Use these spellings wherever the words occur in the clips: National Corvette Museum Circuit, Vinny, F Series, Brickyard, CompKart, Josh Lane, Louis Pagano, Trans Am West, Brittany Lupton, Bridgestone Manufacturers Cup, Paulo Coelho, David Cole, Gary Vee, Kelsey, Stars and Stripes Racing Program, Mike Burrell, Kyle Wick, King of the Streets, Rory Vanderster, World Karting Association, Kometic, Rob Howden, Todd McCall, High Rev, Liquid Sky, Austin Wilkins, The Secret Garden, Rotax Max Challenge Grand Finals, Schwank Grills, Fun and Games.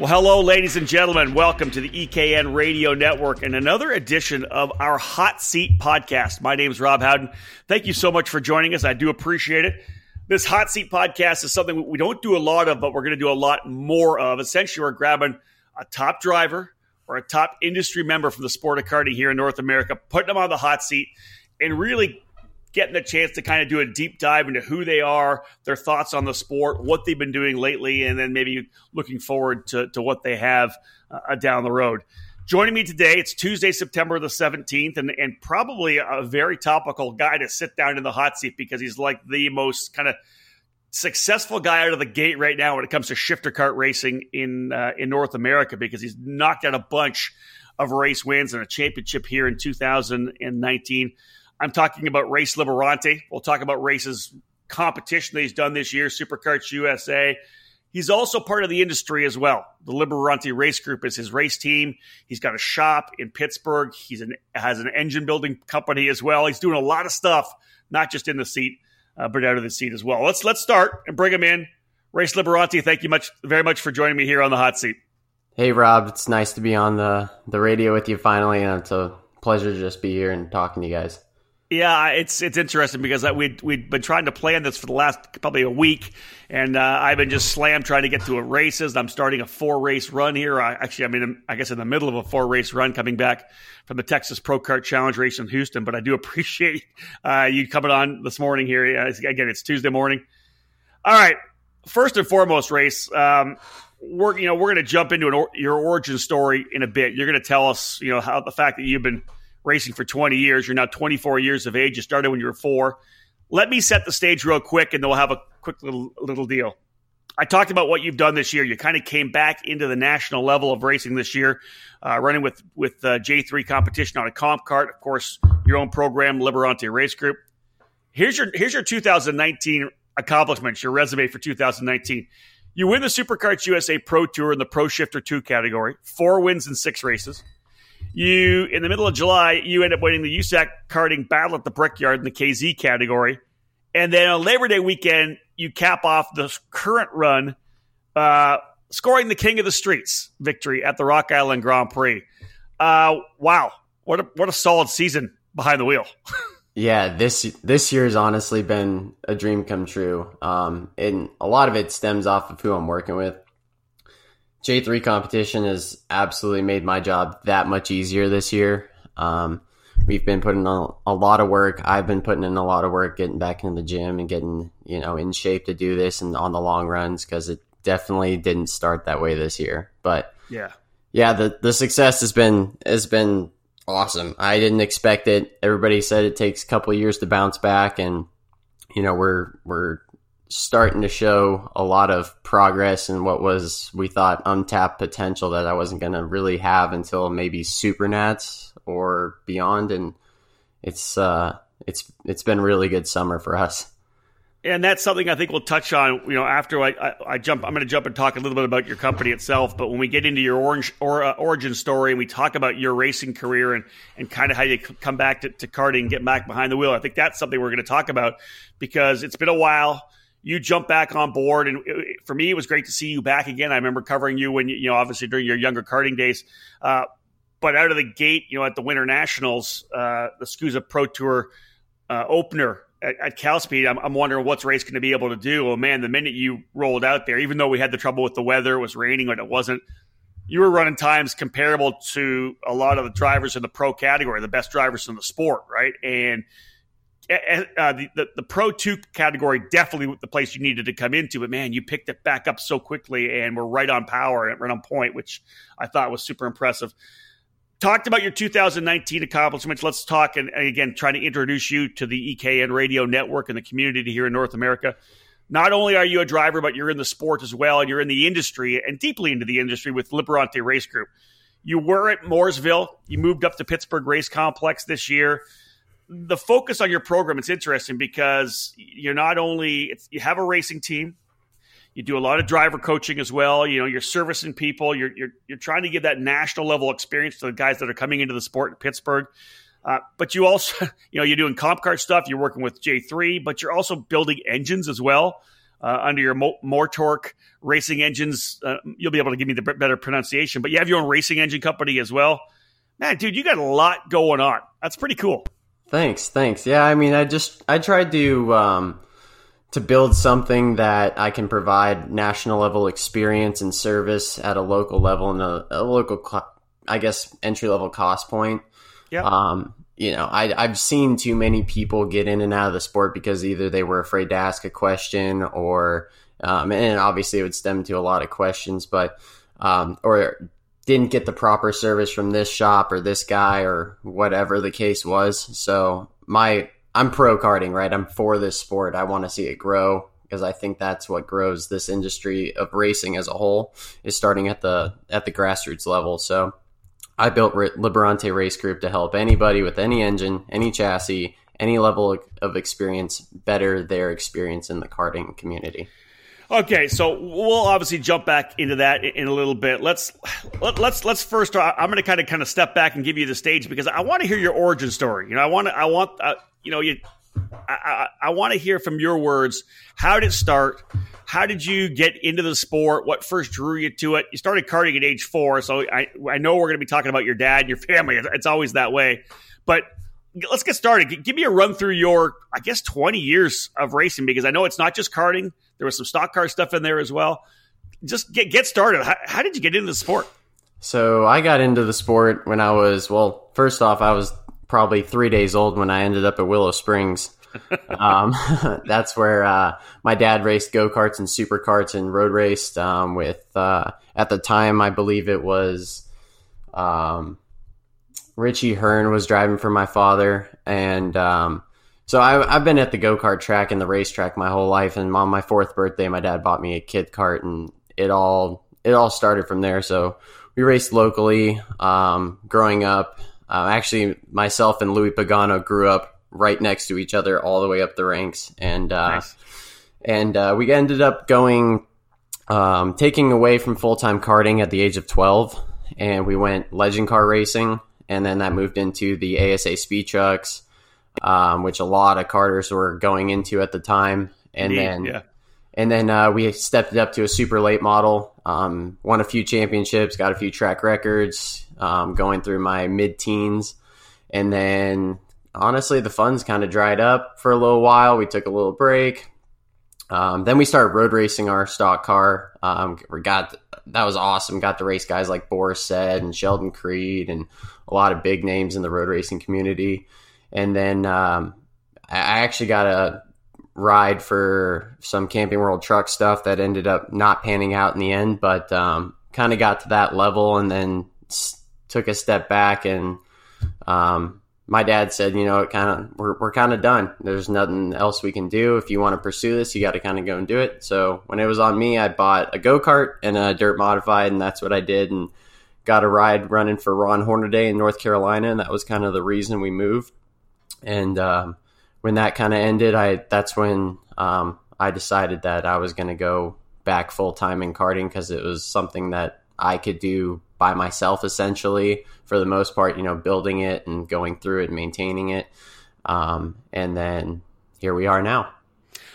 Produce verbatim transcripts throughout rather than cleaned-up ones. Well, hello, ladies and gentlemen. Welcome to the E K N Radio Network and another edition of our Hot Seat Podcast. My name is Rob Howden. Thank you so much for joining us. I do appreciate it. This Hot Seat Podcast is something we don't do a lot of, but we're going to do a lot more of. Essentially, we're grabbing a top driver or a top industry member from the sport of karting here in North America, putting them on the hot seat, and really getting the chance to kind of do a deep dive into who they are, their thoughts on the sport, what they've been doing lately, and then maybe looking forward to, to what they have uh, down the road. Joining me today, it's Tuesday, September the seventeenth, and, and probably a very topical guy to sit down in the hot seat because he's like the most kind of successful guy out of the gate right now when it comes to shifter kart racing in, uh, in North America, because he's knocked out a bunch of race wins and a championship here in two thousand nineteen. I'm talking about Race Liberanti. We'll talk about Race's competition that he's done this year, Superkarts U S A. He's also part of the industry as well. The Liberanti Race Group is his race team. He's got a shop in Pittsburgh. He's an, has an engine building company as well. He's doing a lot of stuff, not just in the seat, uh, but out of the seat as well. Let's let's start and bring him in. Race Liberanti, thank you much very much for joining me here on the hot seat. Hey, Rob. It's nice to be on the, the radio with you finally, and it's a pleasure to just be here and talking to you guys. Yeah, it's it's interesting because we we've been trying to plan this for the last probably a week, and uh, I've been just slammed trying to get to a races. I'm starting a four race run here. I, actually, I mean, I guess in the middle of a four race run, coming back from the Texas Pro Kart Challenge race in Houston. But I do appreciate uh, you coming on this morning here. Again, it's Tuesday morning. All right, first and foremost, Race. Um, we're you know we're going to jump into an or, your origin story in a bit. You're going to tell us you know how the fact that you've been racing for twenty years. You're now twenty-four years of age. You started when you were four. Let me set the stage real quick, and then we'll have a quick little little deal. I talked about what you've done this year. You kind of came back into the national level of racing this year, uh, running with, with uh, J three Competition on a CompKart. Of course, your own program, Liberanti Race Group. Here's your here's your two thousand nineteen accomplishments, your resume for two thousand nineteen. You win the Superkarts U S A Pro Tour in the Pro Shifter two category, four wins in six races. You, in the middle of July, you end up winning the U S A C karting battle at the Brickyard in the K Z category. And then on Labor Day weekend, you cap off the current run, uh, scoring the King of the Streets victory at the Rock Island Grand Prix. Uh, wow. What a, what a solid season behind the wheel. Yeah, this this year has honestly been a dream come true. Um, and a lot of it stems off of who I'm working with. J three Competition has absolutely made my job that much easier this year. Um, we've been putting a, a lot of work. I've been putting in a lot of work, getting back into the gym and getting, you know, in shape to do this and on the long runs, because it definitely didn't start that way this year. But yeah, yeah, the, the success has been has been awesome. I didn't expect it. Everybody said it takes a couple of years to bounce back, and you know, we're we're. starting to show a lot of progress in what was, we thought, untapped potential that I wasn't going to really have until maybe Supernats or beyond. And it's uh, it's it's been really good summer for us. And that's something I think we'll touch on. You know, after I, I, I jump, I'm going to jump and talk a little bit about your company itself. But when we get into your orange or uh, origin story, and we talk about your racing career and, and kind of how you c- come back to, to karting and get back behind the wheel, I think that's something we're going to talk about, because it's been a while. You jump back on board, and it, for me, it was great to see you back again. I remember covering you when, you know, obviously during your younger karting days. Uh, but out of the gate, you know, at the Winter Nationals, uh, the SCUSA Pro Tour uh, opener at, at Cal Speed, I'm, I'm wondering what's Race going to be able to do. Oh, man, the minute you rolled out there, even though we had the trouble with the weather, it was raining when it wasn't, you were running times comparable to a lot of the drivers in the pro category, the best drivers in the sport, right? And Uh, the, the, the Pro two category, definitely the place you needed to come into. But, man, you picked it back up so quickly, and we're right on power and right on point, which I thought was super impressive. Talked about your two thousand nineteen accomplishments. Let's talk, and, and again, trying to introduce you to the E K N Radio Network and the community here in North America. Not only are you a driver, but you're in the sport as well, and you're in the industry and deeply into the industry with Liberanti Race Group. You were at Mooresville. You moved up to Pittsburgh Race Complex this year. The focus on your program, it's interesting because you're not only it's, you have a racing team, you do a lot of driver coaching as well. You know, you're servicing people. You're you're you're trying to give that national level experience to the guys that are coming into the sport in Pittsburgh. Uh, but you also, you know, you're doing CompKart stuff. You're working with J three, but you're also building engines as well. uh, under your Mo- More Torque Racing Engines. Uh, you'll be able to give me the b- better pronunciation, but you have your own racing engine company as well. Man, dude, you got a lot going on. That's pretty cool. Thanks, thanks. Yeah, I mean, I just I tried to um, to build something that I can provide national level experience and service at a local level and a, a local, cl- I guess, entry level cost point. Yeah. Um, you know, I, I've seen too many people get in and out of the sport because either they were afraid to ask a question, or um, and obviously it would stem to a lot of questions, but um, or. didn't get the proper service from this shop or this guy or whatever the case was. So my, I'm pro karting, right? I'm for this sport. I want to see it grow because I think that's what grows this industry of racing as a whole, is starting at the, at the grassroots level. So I built Liberanti Race Group to help anybody with any engine, any chassis, any level of experience better their experience in the karting community. Okay, so we'll obviously jump back into that in a little bit. Let's let, let's let's first. I'm going to kind of kind of step back and give you the stage because I want to hear your origin story. You know, I want to I want uh, you know you I I, I want to hear from your words. How did it start? How did you get into the sport? What first drew you to it? You started karting at age four, so I I know we're going to be talking about your dad and your family. It's always that way, but. Let's get started. Give me a run through your, I guess, twenty years of racing, because I know it's not just karting. There was some stock car stuff in there as well. Just get get started. How, how did you get into the sport? So I got into the sport when I was, well, first off, I was probably three days old when I ended up at Willow Springs. um, that's where uh, my dad raced go-karts and superkarts and road raced um, with, uh, at the time, I believe it was... Um, Richie Hearn was driving for my father, and um, so I, I've been at the go-kart track and the racetrack my whole life, and on my fourth birthday, my dad bought me a kid kart, and it all it all started from there. So we raced locally um, growing up. Uh, actually, myself and Louis Pagano grew up right next to each other all the way up the ranks, and uh, nice. and uh, we ended up going, um, taking away from full-time karting at the age of twelve, and we went legend car racing. And then that moved into the A S A Speed Trucks, um, which a lot of karters were going into at the time. And Indeed, then yeah. and then uh, we stepped it up to a super late model, um, won a few championships, got a few track records, um, going through my mid-teens. And then, honestly, the fun's kind of dried up for a little while. We took a little break. Um, then we started road racing our stock car. Um, we got that was awesome. Got to race guys like Boris said and Sheldon Creed and a lot of big names in the road racing community. And then um, I actually got a ride for some Camping World truck stuff that ended up not panning out in the end, but um, kind of got to that level and then s- took a step back. And um, my dad said, you know, it kind of we're, we're kind of done. There's nothing else we can do. If you want to pursue this, you got to kind of go and do it. So when it was on me, I bought a go-kart and a dirt modified, and that's what I did. And got a ride running for Ron Hornaday in North Carolina, and that was kind of the reason we moved. And um, when that kind of ended, I that's when um, I decided that I was going to go back full-time in karting because it was something that I could do by myself, essentially, for the most part, you know, building it and going through it and maintaining it. Um, and then here we are now.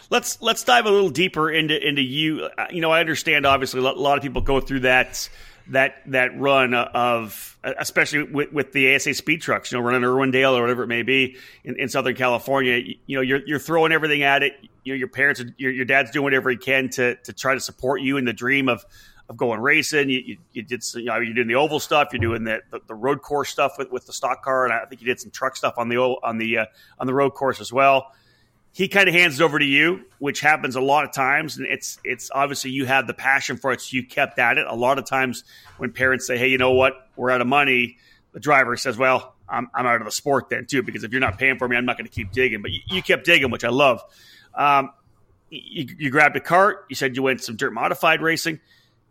Let's let's dive a little deeper into, into you. You know, I understand, obviously, a lot of people go through that that that run of, especially with, with the A S A Speed Trucks, you know, running Irwindale or whatever it may be in, in Southern California. You, you know, you're you're throwing everything at it. You know, your parents, your your dad's doing whatever he can to to try to support you in the dream of of going racing. You you, you did, you know, you're doing the oval stuff. You're doing the, the, the road course stuff with, with the stock car, and I think you did some truck stuff on the on the uh, on the road course as well. He kind of hands it over to you, which happens a lot of times. And it's it's obviously you have the passion for it, so you kept at it. A lot of times when parents say, hey, you know what, we're out of money, the driver says, well, I'm I'm out of the sport then too, because if you're not paying for me, I'm not going to keep digging. But you, you kept digging, which I love. Um, you, you grabbed a kart. You said you went some dirt modified racing.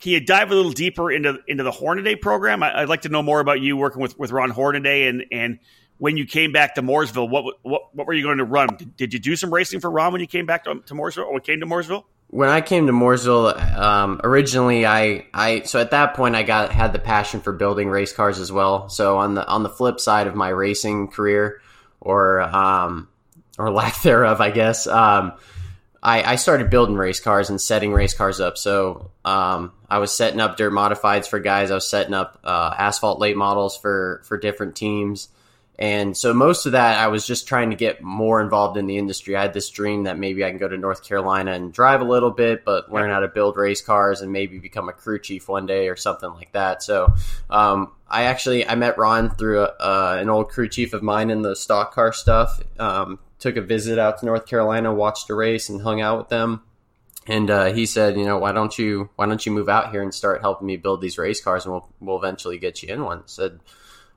Can you dive a little deeper into into the Hornaday program? I, I'd like to know more about you working with, with Ron Hornaday and and – when you came back to Mooresville, what what what were you going to run? Did, did you do some racing for Ron when you came back to, to Mooresville or came to Mooresville? When I came to Mooresville, um, originally I, I so at that point I got had the passion for building race cars as well. So on the on the flip side of my racing career, or um, or lack thereof, I guess, um, I, I started building race cars and setting race cars up. So um, I was setting up dirt modifieds for guys. I was setting up uh, asphalt late models for, for different teams. And so most of that, I was just trying to get more involved in the industry. I had this dream that maybe I can go to North Carolina and drive a little bit, but learn how to build race cars and maybe become a crew chief one day or something like that. So um, I actually I met Ron through a, uh, an old crew chief of mine in the stock car stuff. Um, took a visit out to North Carolina, watched a race, and hung out with them. And uh, he said, you know, why don't you why don't you move out here and start helping me build these race cars, and we'll we'll eventually get you in one. I said,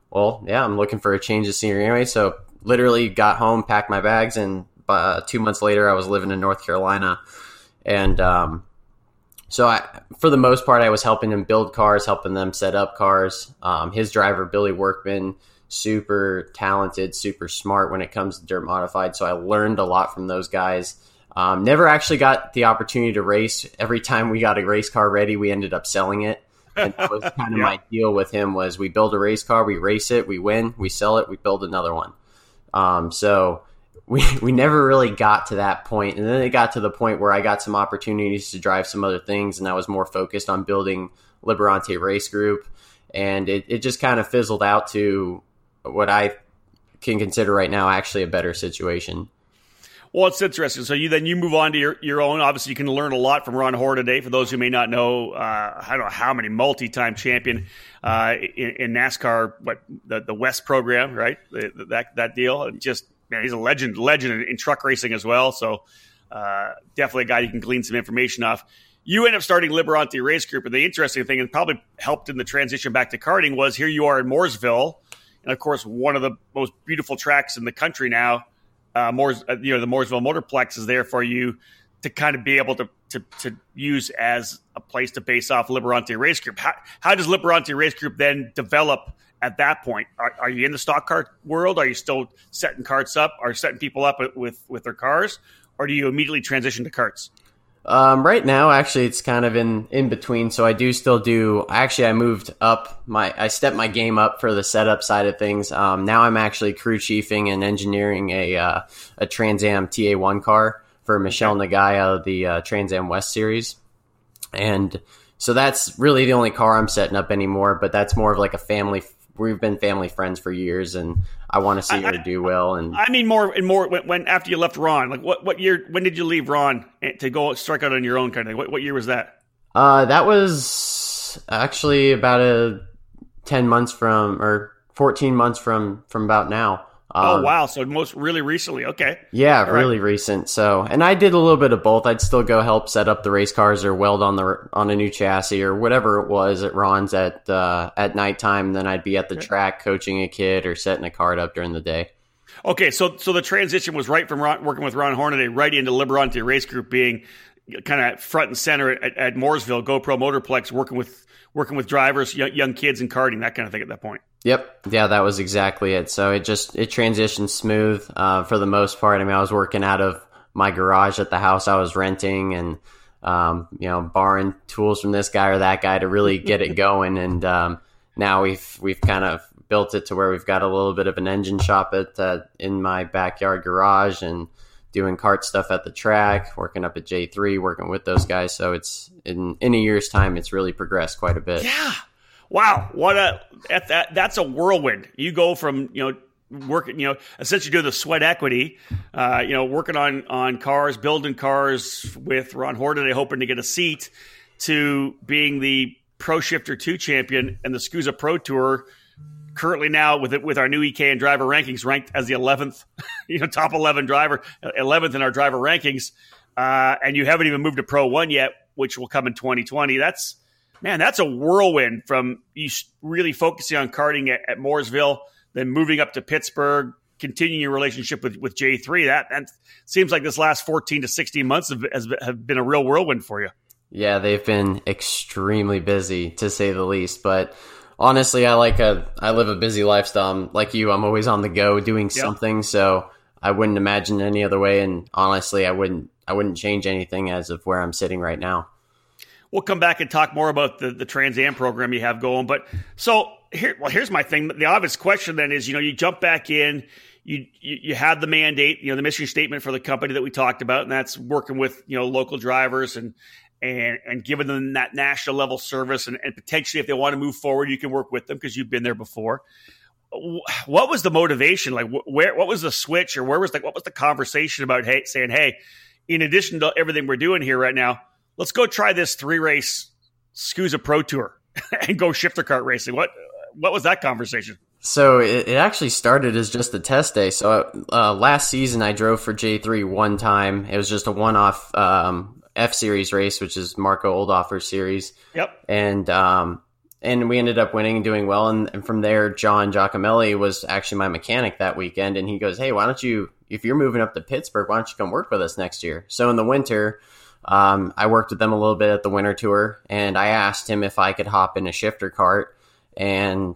well, yeah, I'm looking for a change of scenery anyway. So literally got home, packed my bags, and uh, two months later I was living in North Carolina. And um, so I, for the most part, I was helping him build cars, helping them set up cars. Um, his driver, Billy Workman, super talented, super smart when it comes to dirt modified. So I learned a lot from those guys. Um, never actually got the opportunity to race. Every time we got a race car ready, we ended up selling it. And that was kind of yeah. my deal with him was we build a race car, we race it, we win, we sell it, we build another one. Um, so we we never really got to that point. And then it got to the point where I got some opportunities to drive some other things, and I was more focused on building Liberanti Race Group. And it, it just kind of fizzled out to what I can consider right now actually a better situation. Well, it's interesting. So you then you move on to your, your own. Obviously, you can learn a lot from Ron Hornaday. For those who may not know, uh, I don't know how many multi-time champion uh, in, in NASCAR, but the, the West program, right? The, the, that that deal. Just man, he's a legend, legend in, in truck racing as well. So uh, definitely a guy you can glean some information off. You end up starting Liberanti Race Group, and the interesting thing, and probably helped in the transition back to karting, was here you are in Mooresville, and of course one of the most beautiful tracks in the country now. Uh, Moores, you know, the Mooresville Motorplex is there for you to kind of be able to to, to use as a place to base off Liberanti Race Group. How, how does Liberanti Race Group then develop at that point? Are, are you in the stock car world? Are you still setting carts up or setting people up with, with their cars? Or do you immediately transition to carts? Um, right now, actually, it's kind of in, in between. So I do still do. Actually, I moved up my, I stepped my game up for the setup side of things. Um, now I'm actually crew chiefing and engineering a uh, a Trans Am T A one car for Michelle Nagai out of the uh, Trans Am West Series, and so that's really the only car I'm setting up anymore. But that's more of like a family. We've been family friends for years, and I want to see her I, do well. And I mean, more and more when, when after you left Ron, like what, what year? When did you leave Ron to go strike out on your own kind of thing? What, what year was that? Uh, that was actually about a ten months from or fourteen months from from about now. Um, oh wow! So most really recently, okay. Yeah, all really right. recent. So, and I did a little bit of both. I'd still go help set up the race cars or weld on the on a new chassis or whatever it was at Ron's at uh, at nighttime. Then I'd be at the okay. track coaching a kid or setting a cart up during the day. Okay, so so the transition was right from Ron, working with Ron Hornaday right into Liberanti Race Group, being kind of front and center at, at Mooresville GoPro Motorplex, working with working with drivers, young, young kids, and karting, that kind of thing at that point. Yep. Yeah, that was exactly it. So it just, it transitioned smooth uh, for the most part. I mean, I was working out of my garage at the house I was renting and, um, you know, borrowing tools from this guy or that guy to really get it going. And um, now we've, we've kind of built it to where we've got a little bit of an engine shop at uh, in my backyard garage and doing kart stuff at the track, working up at J three, working with those guys. So it's in, in a year's time, it's really progressed quite a bit. Yeah. Wow, what a at that that's a whirlwind. You go from, you know, working, you know, essentially doing the sweat equity, uh, you know, working on on cars, building cars with Ron Hornaday, hoping to get a seat, to being the Pro Shifter two champion and the SCUSA Pro Tour, currently now with it, with our new E K N driver rankings, ranked as the eleventh, you know, top eleven driver, eleventh in our driver rankings, uh, and you haven't even moved to Pro One yet, which will come in twenty twenty. That's Man, that's a whirlwind from you really focusing on karting at, at Mooresville, then moving up to Pittsburgh, continuing your relationship with, with J three. That, that seems like this last fourteen to sixteen months have, has, have been a real whirlwind for you. Yeah, they've been extremely busy, to say the least. But honestly, I like a I live a busy lifestyle. I'm, like you, I'm always on the go doing yep. something. So I wouldn't imagine any other way. And honestly, I wouldn't I wouldn't change anything as of where I'm sitting right now. We'll come back and talk more about the, the Trans Am program you have going. But so here, well, here's my thing. The obvious question then is, you know, you jump back in, You, you you had the mandate, you know, the mission statement for the company that we talked about, and that's working with, you know, local drivers and and and giving them that national level service. And, and potentially, if they want to move forward, you can work with them because you've been there before. What was the motivation? Like, where what was the switch, or where was like what was the conversation about? Hey, saying, hey, in addition to everything we're doing here right now, let's go try this three race S C U S A Pro Tour and go shifter kart racing. What what was that conversation? So it, it actually started as just a test day. So uh, last season I drove for J three one time. It was just a one-off um, F Series race, which is Marco Oldoffer's series. Yep. And um, and we ended up winning and doing well. And, and from there, John Giacomelli was actually my mechanic that weekend. And he goes, hey, why don't you, if you're moving up to Pittsburgh, why don't you come work with us next year? So in the winter, um, I worked with them a little bit at the winter tour. And I asked him if I could hop in a shifter kart and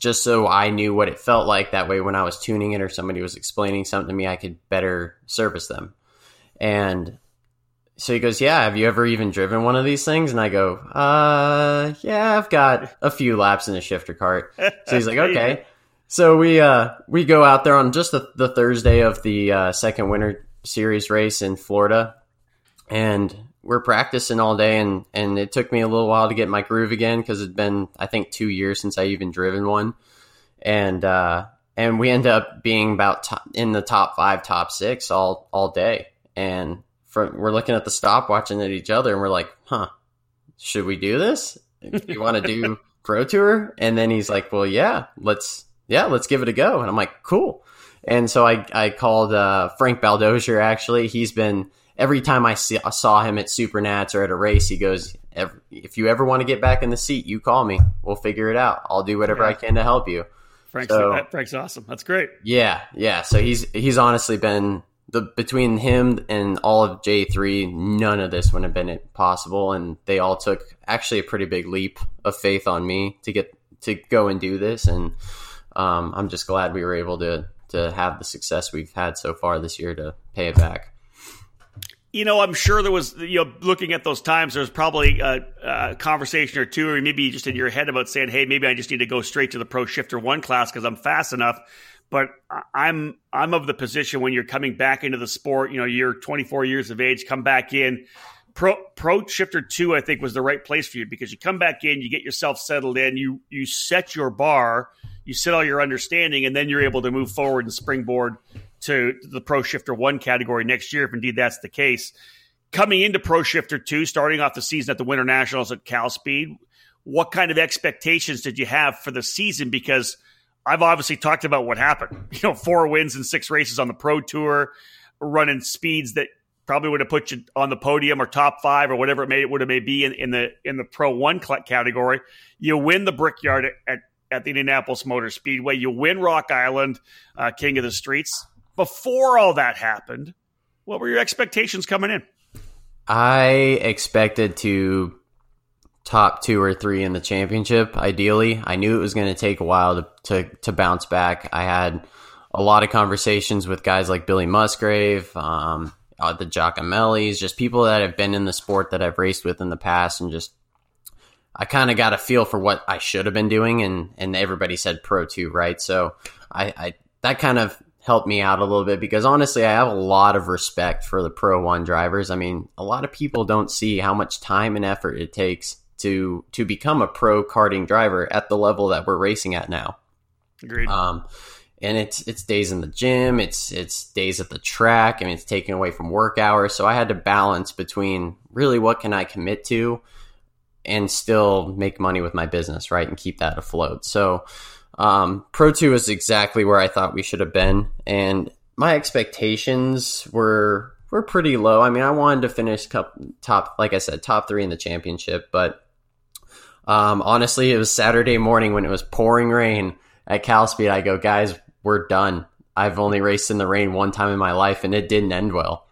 just so I knew what it felt like. That way, when I was tuning it or somebody was explaining something to me, I could better service them. And so he goes, yeah, have you ever even driven one of these things? And I go, uh, yeah, I've got a few laps in a shifter cart. So he's like, okay. So we, uh, we go out there on just the, the Thursday of the uh, second winter series race in Florida. And we're practicing all day, and, and it took me a little while to get my groove again because it'd been, I think, two years since I even driven one. And uh, and we end up being about top, in the top five, top six all, all day. And from, we're looking at the stop, watching at each other, and we're like, huh, should we do this? Do you want to do Pro Tour? And then he's like, well, yeah, let's yeah, let's give it a go. And I'm like, cool. And so I, I called uh, Frank Baldozier, actually. He's been... Every time I see, I saw him at Supernats or at a race, he goes, if you ever want to get back in the seat, you call me. We'll figure it out. I'll do whatever yeah. I can to help you. Frank's, so, Frank's awesome. That's great. Yeah, yeah. So he's he's honestly been, the between him and all of J three, none of this would have been possible. And they all took actually a pretty big leap of faith on me to get to go and do this. And um, I'm just glad we were able to to have the success we've had so far this year to pay it back. You know, I'm sure there was, you know, looking at those times, there was probably a, a conversation or two, or maybe just in your head about saying, hey, maybe I just need to go straight to the Pro Shifter One class because I'm fast enough. But I'm I'm of the position when you're coming back into the sport, you know, you're twenty-four years of age, come back in. Pro, Pro Shifter Two, I think, was the right place for you because you come back in, you get yourself settled in, you you set your bar, you set all your understanding, and then you're able to move forward and springboard to the Pro Shifter One category next year, if indeed that's the case. Coming into Pro Shifter Two, starting off the season at the Winter Nationals at Cal Speed, what kind of expectations did you have for the season? Because I've obviously talked about what happened. You know, four wins and six races on the Pro Tour, running speeds that probably would have put you on the podium or top five or whatever it may it would have may be in, in the in the Pro One category. You win the Brickyard at, at, at the Indianapolis Motor Speedway. You win Rock Island, uh, King of the Streets. Before all that happened, what were your expectations coming in? I expected to top two or three in the championship, ideally. I knew it was going to take a while to, to, to bounce back. I had a lot of conversations with guys like Billy Musgrave, um, uh, the Giacomellis, just people that have been in the sport that I've raced with in the past, and just I kind of got a feel for what I should have been doing, and, and everybody said Pro two, right? So I, I that kind of helped me out a little bit because honestly, I have a lot of respect for the Pro One drivers. I mean, a lot of people don't see how much time and effort it takes to to become a pro karting driver at the level that we're racing at now. Agreed. Um, and it's it's days in the gym, it's it's days at the track. I mean, it's taken away from work hours. So I had to balance between really what can I commit to and still make money with my business, right, and keep that afloat. So. Um, Pro two is exactly where I thought we should have been, and my expectations were were pretty low. I mean, I wanted to finish top, like I said, top three in the championship, but um, honestly, it was Saturday morning when it was pouring rain at Cal Speed. I go, guys, we're done. I've only raced in the rain one time in my life, and it didn't end well.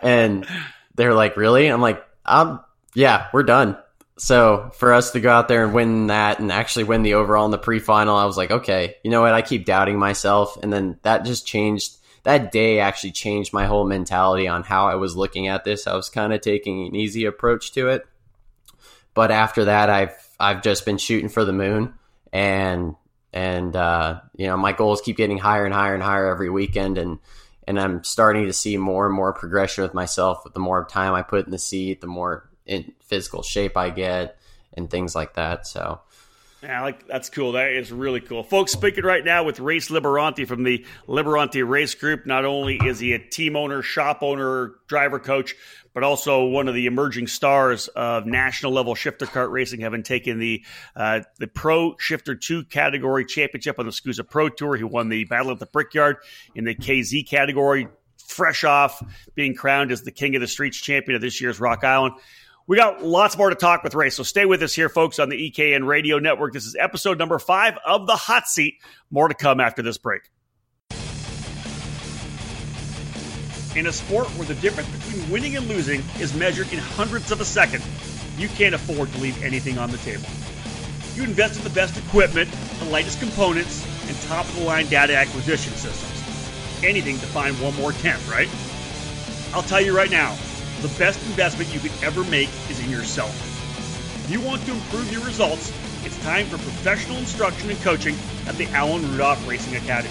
And they're like, really? I'm like, um, yeah, we're done. So for us to go out there and win that and actually win the overall in the pre-final, I was like, okay, you know what? I keep doubting myself. And then that just changed. That day actually changed my whole mentality on how I was looking at this. I was kind of taking an easy approach to it. But after that, I've I've just been shooting for the moon. And And, uh, you know, my goals keep getting higher and higher and higher every weekend. And, and I'm starting to see more and more progression with myself. The more time I put in the seat, the more in physical shape I get and things like that. So, yeah, I like that's cool. That is really cool. Folks, speaking right now with Race Liberanti from the Liberanti Race Group. Not only is he a team owner, shop owner, driver coach, but also one of the emerging stars of national level shifter kart racing, having taken the uh, the Pro Shifter two category championship on the SCUSA Pro Tour. He won the Battle at the Brickyard in the K Z category, fresh off being crowned as the King of the Streets champion of this year's Rock Island. We got lots more to talk with Race, so stay with us here, folks, on the E K N Radio Network. This is episode number five of The Hot Seat. More to come after this break. In a sport where the difference between winning and losing is measured in hundredths of a second, you can't afford to leave anything on the table. You invest in the best equipment, the latest components, and top-of-the-line data acquisition systems. Anything to find one more tenth, right? I'll tell you right now, the best investment you could ever make is in yourself. If you want to improve your results, it's time for professional instruction and coaching at the Allen Rudolph Racing Academy.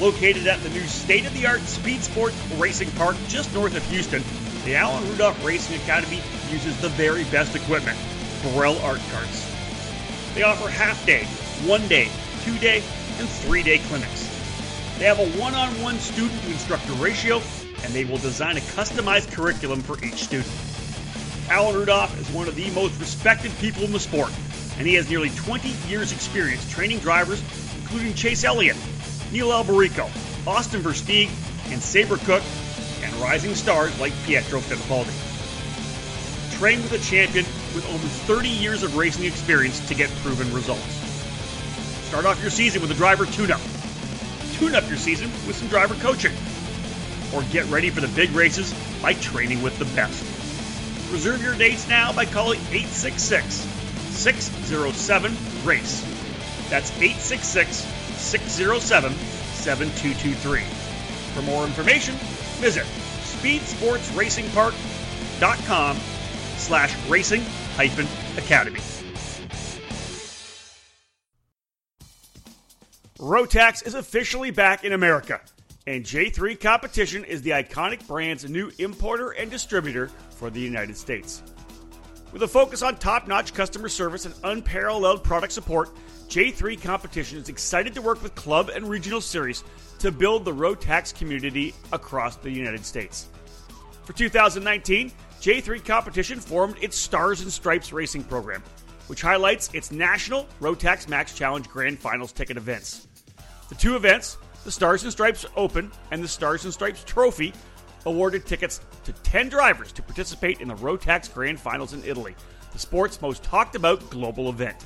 Located at the new state-of-the-art Speed Sports Racing Park just north of Houston, the Allen Rudolph Racing Academy uses the very best equipment, Burrell Art Carts. They offer half-day, one-day, two-day, and three-day clinics. They have a one-on-one student-to-instructor ratio, and they will design a customized curriculum for each student. Allen Rudolph is one of the most respected people in the sport, and he has nearly twenty years experience training drivers, including Chase Elliott, Neil Alberico, Austin Versteeg, and Sabre Cook, and rising stars like Pietro Fittipaldi. Train with a champion with over thirty years of racing experience to get proven results. Start off your season with a driver tune-up. Tune up your season with some driver coaching. Or get ready for the big races by training with the best. Reserve your dates now by calling eight six six, six oh seven, RACE. That's eight six six, six oh seven, seven two two three. For more information, visit speedsportsracingpark.com slash racing hyphen academy. Rotax is officially back in America, and J three Competition is the iconic brand's new importer and distributor for the United States. With a focus on top-notch customer service and unparalleled product support, J three Competition is excited to work with club and regional series to build the Rotax community across the United States. For two thousand nineteen, J three Competition formed its Stars and Stripes Racing program, which highlights its national Rotax Max Challenge Grand Finals ticket events. The two events, the Stars and Stripes Open and the Stars and Stripes Trophy, awarded tickets to ten drivers to participate in the Rotax Grand Finals in Italy, the sport's most talked about global event.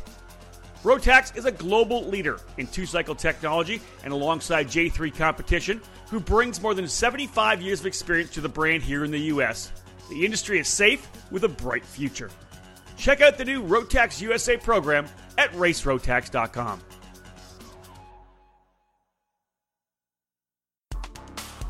Rotax is a global leader in two-cycle technology, and alongside J three Competition, who brings more than seventy-five years of experience to the brand here in the U S, the industry is safe with a bright future. Check out the new Rotax U S A program at race rotax dot com.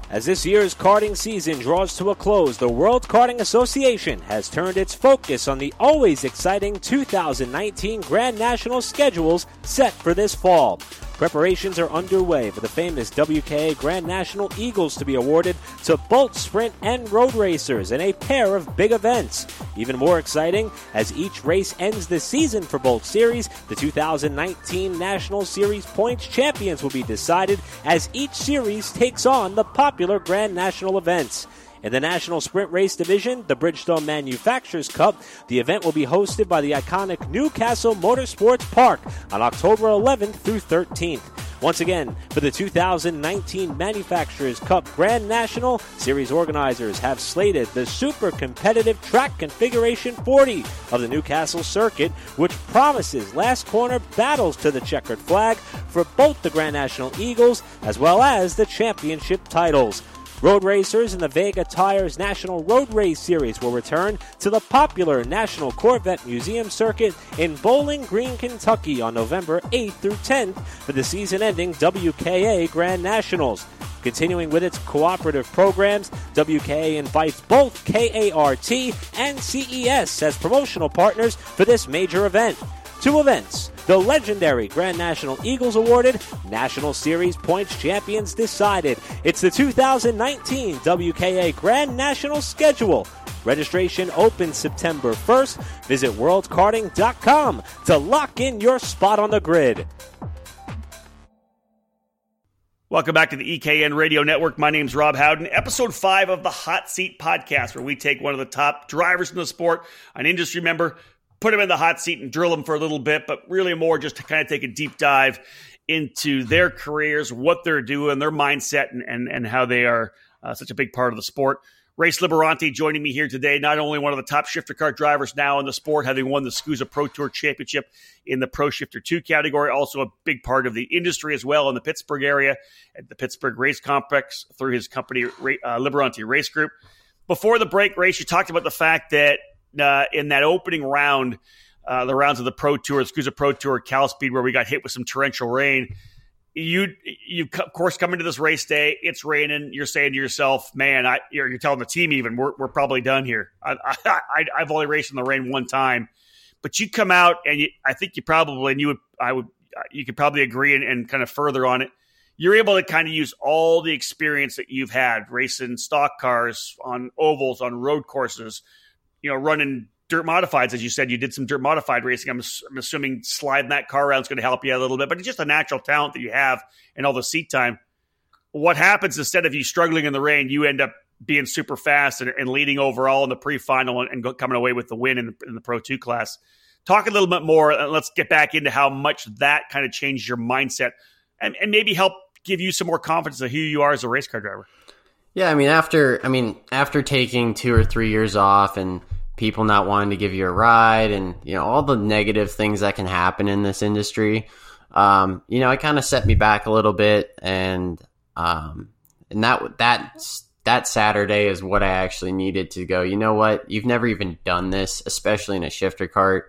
As this year's karting season draws to a close, the World Karting Association has turned its focus on the always exciting two thousand nineteen Grand National schedules set for this fall. Preparations are underway for the famous W K A Grand National Eagles to be awarded to both sprint and road racers in a pair of big events. Even more exciting, as each race ends the season for both series, the two thousand nineteen National Series points champions will be decided as each series takes on the popular Grand National events. In the National Sprint Race Division, the Bridgestone Manufacturers Cup, the event will be hosted by the iconic Newcastle Motorsports Park on October eleventh through thirteenth. Once again, for the two thousand nineteen Manufacturers Cup Grand National, series organizers have slated the super competitive track configuration forty of the Newcastle circuit, which promises last corner battles to the checkered flag for both the Grand National Eagles as well as the championship titles. Road racers in the Vega Tires National Road Race Series will return to the popular National Corvette Museum Circuit in Bowling Green, Kentucky on November eighth through tenth for the season-ending W K A Grand Nationals. Continuing with its cooperative programs, W K A invites both K A R T and C E S as promotional partners for this major event. Two events, The legendary Grand National Eagles awarded, National Series points champions decided. It's the two thousand nineteen W K A Grand National schedule. Registration opens September first. Visit world karting dot com to lock in your spot on the grid. Welcome back to the E K N Radio Network. My name's Rob Howden. Episode five of the Hot Seat Podcast, where we take one of the top drivers in the sport, an industry member, put him in the hot seat and drill him for a little bit, but really more just to kind of take a deep dive into their careers, what they're doing, their mindset, and and, and how they are uh, such a big part of the sport. Race Liberanti joining me here today, not only one of the top shifter kart drivers now in the sport, having won the S C U S A Pro Tour Championship in the Pro Shifter two category, also a big part of the industry as well in the Pittsburgh area at the Pittsburgh Race Complex through his company, uh, Liberanti Race Group. Before the break, Race, you talked about the fact that uh, in that opening round, uh, the rounds of the Pro Tour, the S C U S A Pro Tour, Cal Speed, where we got hit with some torrential rain, You, you of course, come into this race day. It's raining. You're saying to yourself, "Man, I." You're, you're telling the team, even, "We're we're probably done here. I, I, I I've only raced in the rain one time." But you come out, and you, I think you probably, and you would, I would, you could probably agree, and, and kind of further on it, you're able to kind of use all the experience that you've had racing stock cars on ovals, on road courses, you know, running dirt modifieds, as you said, you did some dirt modified racing. I'm, I'm assuming sliding that car around is going to help you a little bit, but it's just a natural talent that you have and all the seat time. What happens instead of you struggling in the rain, you end up being super fast and, and leading overall in the pre-final and, and go, coming away with the win in the, in the Pro two class. Talk a little bit more, and let's get back into how much that kind of changed your mindset and, and maybe help give you some more confidence of who you are as a race car driver. Yeah, I mean, after I mean, after taking two or three years off and people not wanting to give you a ride and, you know, all the negative things that can happen in this industry, um, you know, it kind of set me back a little bit. And, um, and that, that, that Saturday is what I actually needed to go, you know what, you've never even done this, especially in a shifter kart.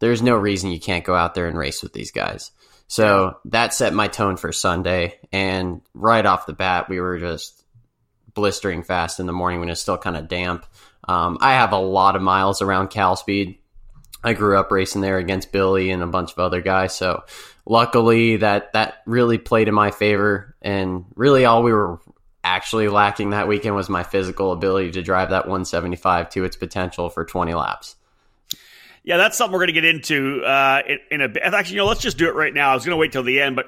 There's no reason you can't go out there and race with these guys. So that set my tone for Sunday. And right off the bat, we were just blistering fast in the morning when it's still kind of damp. Um, I have a lot of miles around Cal Speed. I grew up racing there against Billy and a bunch of other guys. So luckily that, that really played in my favor. And really all we were actually lacking that weekend was my physical ability to drive that one seventy-five to its potential for twenty laps. Yeah, that's something we're going to get into uh, in, in a bit. Actually, you know, let's just do it right now. I was going to wait till the end, but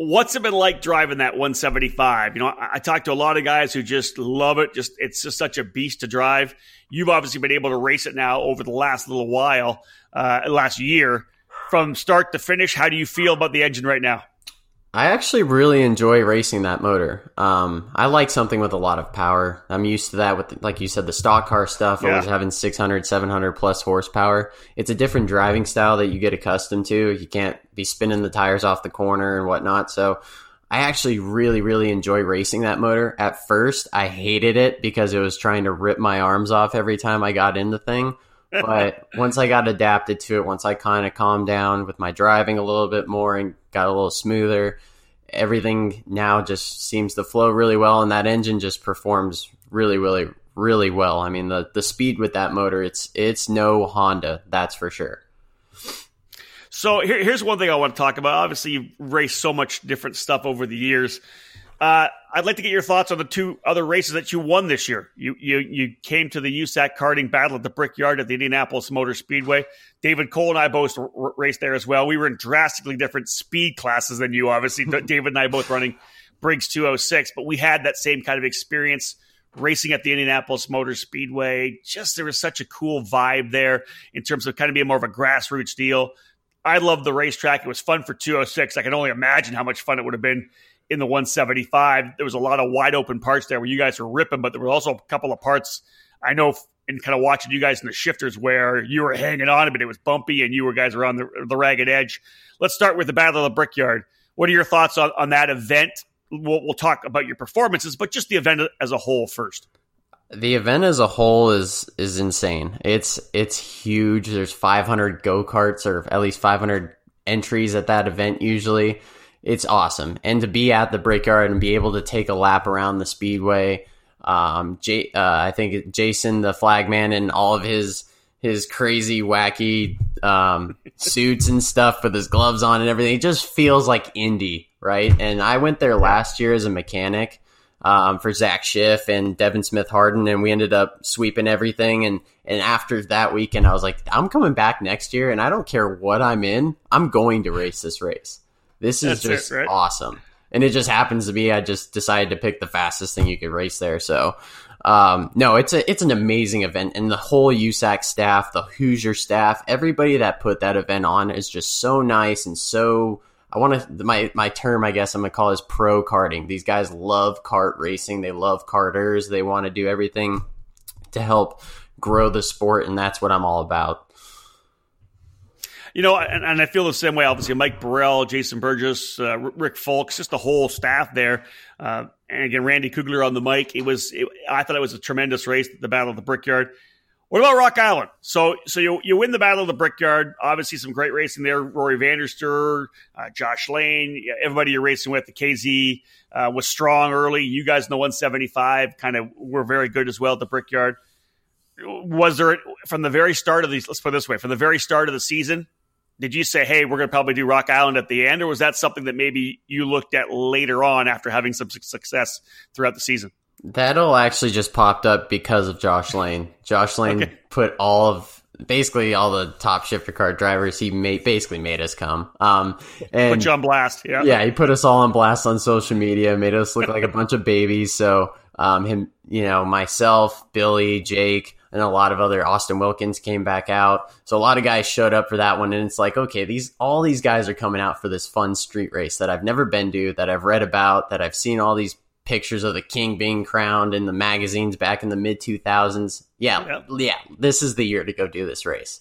what's it been like driving that one seventy-five? You know, I, I talked to a lot of guys who just love it. Just it's just such a beast to drive. You've obviously been able to race it now over the last little while, uh, last year. From start to finish, how do you feel about the engine right now? I actually really enjoy racing that motor. Um, I like something with a lot of power. I'm used to that with, like you said, the stock car stuff. Yeah. Always having six hundred, seven hundred plus horsepower. It's a different driving style that you get accustomed to. You can't be spinning the tires off the corner and whatnot. So I actually really, really enjoy racing that motor. At first, I hated it because it was trying to rip my arms off every time I got in the thing. But once I got adapted to it, once I kind of calmed down with my driving a little bit more and got a little smoother, everything now just seems to flow really well. And that engine just performs really, really, really well. I mean, the, the speed with that motor, it's, it's no Honda, that's for sure. So here, here's one thing I want to talk about. Obviously, you've raced so much different stuff over the years. Uh, I'd like to get your thoughts on the two other races that you won this year. You you you came to the U S A C karting battle at the Brickyard at the Indianapolis Motor Speedway. David Cole and I both r- raced there as well. We were in drastically different speed classes than you, obviously. David and I both running Briggs two oh six, but we had that same kind of experience racing at the Indianapolis Motor Speedway. Just there was such a cool vibe there in terms of kind of being more of a grassroots deal. I loved the racetrack. It was fun for two oh six. I can only imagine how much fun it would have been in the one seventy-five. There was a lot of wide open parts there where you guys were ripping, but there were also a couple of parts, I know, and kind of watching you guys in the shifters where you were hanging on, but it was bumpy and you were guys were on the, the ragged edge. Let's start with the Battle of the Brickyard. What are your thoughts on, on that event? We'll, we'll talk about your performances, but just the event as a whole first. The event as a whole is is insane. It's it's huge. There's five hundred go-karts or at least five hundred entries at that event usually. It's awesome. And to be at the Brickyard and be able to take a lap around the speedway. Um, J, uh, I think Jason, the flagman, and all of his his crazy, wacky um, suits and stuff with his gloves on and everything. It just feels like Indy, right? And I went there last year as a mechanic um, for Zach Schiff and Devin Smith Harden, and we ended up sweeping everything. And, and after that weekend, I was like, I'm coming back next year, and I don't care what I'm in. I'm going to race this race. This is That's just it, right? awesome. And it just happens to be I just decided to pick the fastest thing you could race there. So, um, no, it's a it's an amazing event. And the whole U S A C staff, the Hoosier staff, everybody that put that event on is just so nice and so – I want to – my my term, I guess I'm going to call is pro karting. These guys love kart racing. They love karters. They want to do everything to help grow the sport, and that's what I'm all about. You know, and, and I feel the same way, obviously. Mike Burrell, Jason Burgess, uh, Rick Fulks, just the whole staff there. Uh, and again, Randy Kugler on the mic. It was, it, I thought it was a tremendous race, the Battle of the Brickyard. What about Rock Island? So so you you win the Battle of the Brickyard. Obviously, some great racing there. Rory Vanderster, uh, Josh Lane, everybody you're racing with. The K Z uh, was strong early. You guys in the one seventy-five kind of were very good as well at the Brickyard. Was there, from the very start of these, let's put it this way, from the very start of the season, did you say, hey, we're going to probably do Rock Island at the end, or was that something that maybe you looked at later on after having some success throughout the season? That all actually just popped up because of Josh Lane. Josh Lane okay. put all of basically all the top shifter kart drivers. He made, basically made us come. Um, and put you on blast. Yeah. Yeah. He put us all on blast on social media, made us look like a bunch of babies. So um, him, you know, myself, Billy, Jake, and a lot of other Austin Wilkins came back out. So a lot of guys showed up for that one. And it's like, okay, these, all these guys are coming out for this fun street race that I've never been to, that I've read about, that I've seen all these pictures of the king being crowned in the magazines back in the mid two thousands. Yeah. Yep. Yeah. This is the year to go do this race.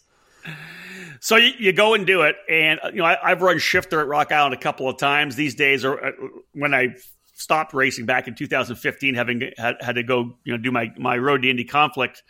So you, you go and do it. And, you know, I, I've run shifter at Rock Island a couple of times these days, or when I stopped racing back in two thousand fifteen, having had, had to go, you know, do my, my road to Indy conflict.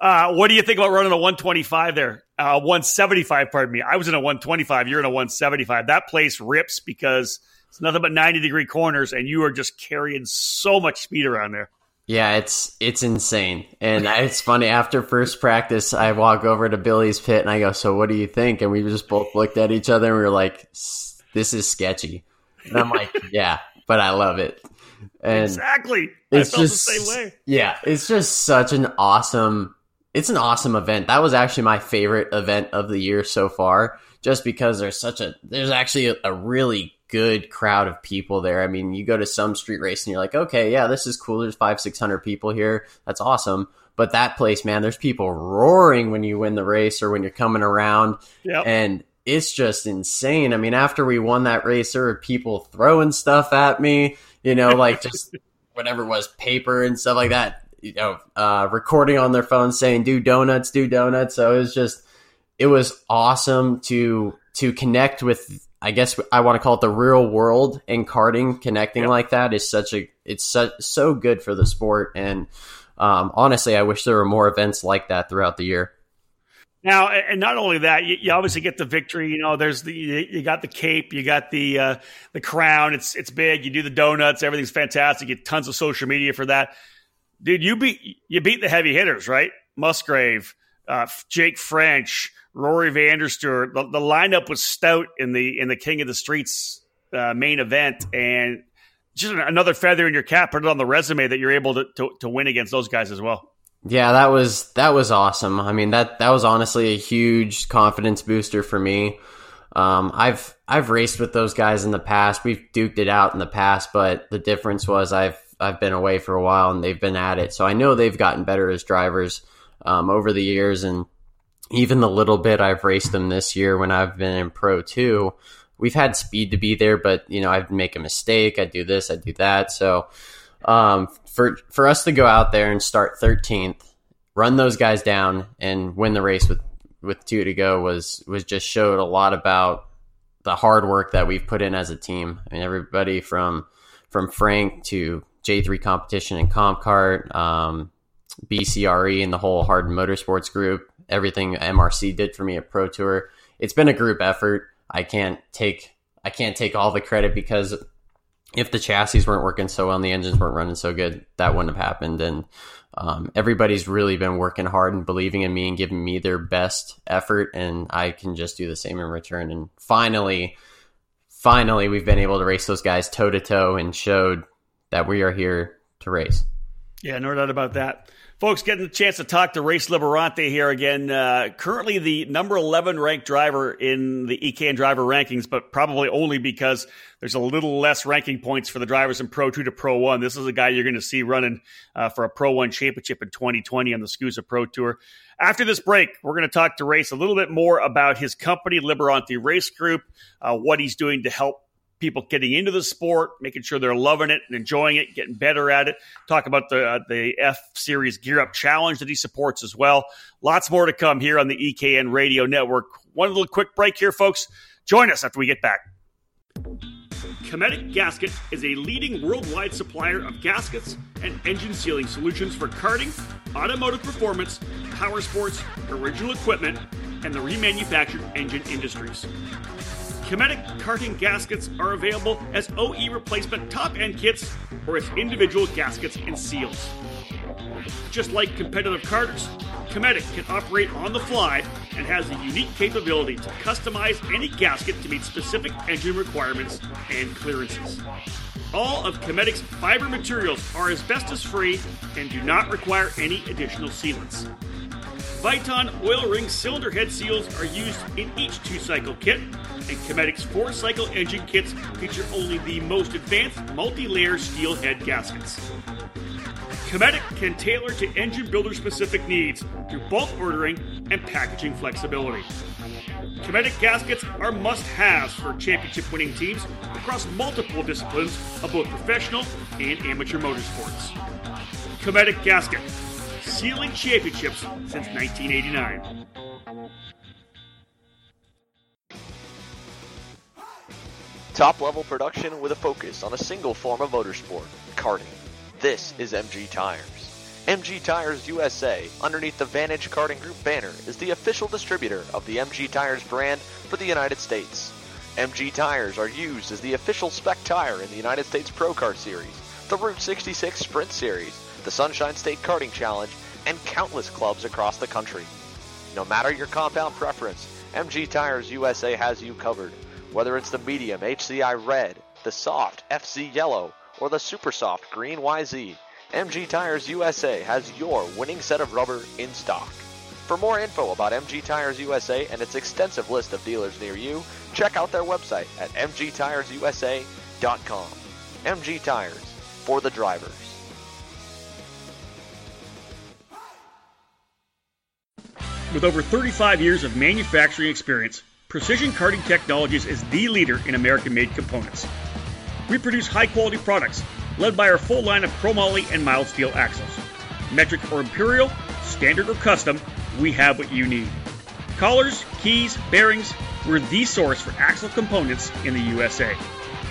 Uh, what do you think about running a one twenty-five there? Uh, one seventy-five, pardon me. I was in a one twenty-five. You're in a one seventy-five. That place rips because it's nothing but ninety-degree corners, and you are just carrying so much speed around there. Yeah, it's it's insane. And it's funny. After first practice, I walk over to Billy's pit, and I go, so what do you think? And we just both looked at each other, and we were like, this is sketchy. And I'm like, yeah, but I love it. And exactly. It's I felt just, the same way. Yeah, it's just such an awesome... It's an awesome event. That was actually my favorite event of the year so far, just because there's such a there's actually a, a really good crowd of people there. I mean, you go to some street race and you're like, okay, yeah, this is cool. There's five, six hundred people here. That's awesome. But that place, man, there's people roaring when you win the race or when you're coming around. Yep. And it's just insane. I mean, after we won that race, there were people throwing stuff at me, you know, like just whatever was paper and stuff like that. You know, uh, recording on their phone saying, do donuts, do donuts. So it was just, it was awesome to, to connect with, I guess I want to call it the real world, and karting, connecting yep. like that is such a, it's so, so good for the sport. And um, honestly, I wish there were more events like that throughout the year. Now, and not only that, you, you obviously get the victory. You know, there's the you, you got the cape, you got the uh, the crown. It's it's big. You do the donuts. Everything's fantastic. You get tons of social media for that. Dude, you beat you beat the heavy hitters, right? Musgrave, uh, Jake French, Rory Vanderster. The, the lineup was stout in the in the King of the Streets uh, main event, and just another feather in your cap, put it on the resume that you're able to, to to win against those guys as well. Yeah, that was that was awesome. I mean that that was honestly a huge confidence booster for me. Um, I've I've raced with those guys in the past. We've duked it out in the past, but the difference was I've. I've been away for a while and they've been at it. So I know they've gotten better as drivers um, over the years. And even the little bit I've raced them this year when I've been in Pro two, we've had speed to be there, but you know, I'd make a mistake. I do this, I do that. So um, for, for us to go out there and start thirteenth, run those guys down and win the race with, with two to go was, was just showed a lot about the hard work that we've put in as a team. I mean, everybody from, from Frank to J three Competition and CompKart, um, B C R E and the whole Hard Motorsports group, everything M R C did for me at Pro Tour. It's been a group effort. I can't take I can't take all the credit because if the chassis weren't working so well and the engines weren't running so good, that wouldn't have happened. And um, everybody's really been working hard and believing in me and giving me their best effort, and I can just do the same in return. And finally, finally, we've been able to race those guys toe to toe and showed that we are here to race. Yeah, no doubt about that. Folks, getting the chance to talk to Race Liberanti here again. Uh, currently the number eleven ranked driver in the E K N driver rankings, but probably only because there's a little less ranking points for the drivers in Pro two to Pro one. This is a guy you're going to see running uh, for a Pro one championship in twenty twenty on the SCUSA Pro Tour. After this break, we're going to talk to Race a little bit more about his company, Liberanti Race Group, uh, what he's doing to help people getting into the sport, making sure they're loving it and enjoying it, getting better at it. Talk about the uh, the F Series Gear Up Challenge that he supports as well. Lots more to come here on the E K N Radio Network. One little quick break here, folks. Join us after we get back. Kometic Gasket is a leading worldwide supplier of gaskets and engine sealing solutions for karting, automotive performance, power sports, original equipment, and the remanufactured engine industries. Kometic karting gaskets are available as O E replacement top-end kits or as individual gaskets and seals. Just like competitive karters, Kometic can operate on the fly and has the unique capability to customize any gasket to meet specific engine requirements and clearances. All of Kometic's fiber materials are asbestos-free and do not require any additional sealants. Viton oil ring cylinder head seals are used in each two-cycle kit, and Kometic's four-cycle engine kits feature only the most advanced multi-layer steel head gaskets. Kometic can tailor to engine builder-specific needs through bulk ordering and packaging flexibility. Kometic gaskets are must-haves for championship-winning teams across multiple disciplines of both professional and amateur motorsports. Kometic Gasket. Sealing championships since nineteen eighty-nine. Top-level production with a focus on a single form of motorsport, karting. This is M G Tires. M G Tires U S A, underneath the Vantage Karting Group banner, is the official distributor of the M G Tires brand for the United States. M G Tires are used as the official spec tire in the United States Pro Kart Series, the Route sixty-six Sprint Series, the Sunshine State Karting Challenge, and countless clubs across the country. No matter your compound preference, M G Tires U S A has you covered. Whether it's the medium H C I Red, the soft F C Yellow, or the super soft Green Y Z, M G Tires U S A has your winning set of rubber in stock. For more info about M G Tires U S A and its extensive list of dealers near you, check out their website at m g tires u s a dot com. M G Tires, for the drivers. With over thirty-five years of manufacturing experience, Precision Karting Technologies is the leader in American-made components. We produce high-quality products, led by our full line of chromoly and mild steel axles. Metric or imperial, standard or custom, we have what you need. Collars, keys, bearings, we're the source for axle components in the U S A.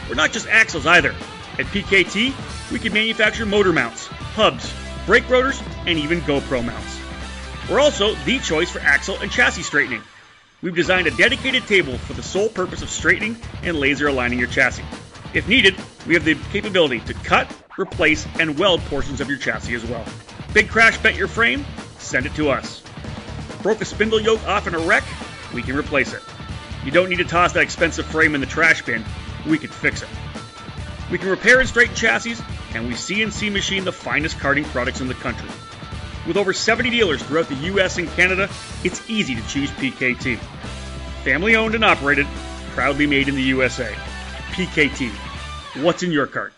We're not just axles either. At P K T, we can manufacture motor mounts, hubs, brake rotors, and even GoPro mounts. We're also the choice for axle and chassis straightening. We've designed a dedicated table for the sole purpose of straightening and laser aligning your chassis. If needed, we have the capability to cut, replace, and weld portions of your chassis as well. Big crash bent your frame? Send it to us. Broke a spindle yoke off in a wreck? We can replace it. You don't need to toss that expensive frame in the trash bin. We can fix it. We can repair and straighten chassis, and we C N C machine the finest karting products in the country. With over seventy dealers throughout the U S and Canada, it's easy to choose P K T. Family owned and operated, proudly made in the U S A. P K T. What's in your cart?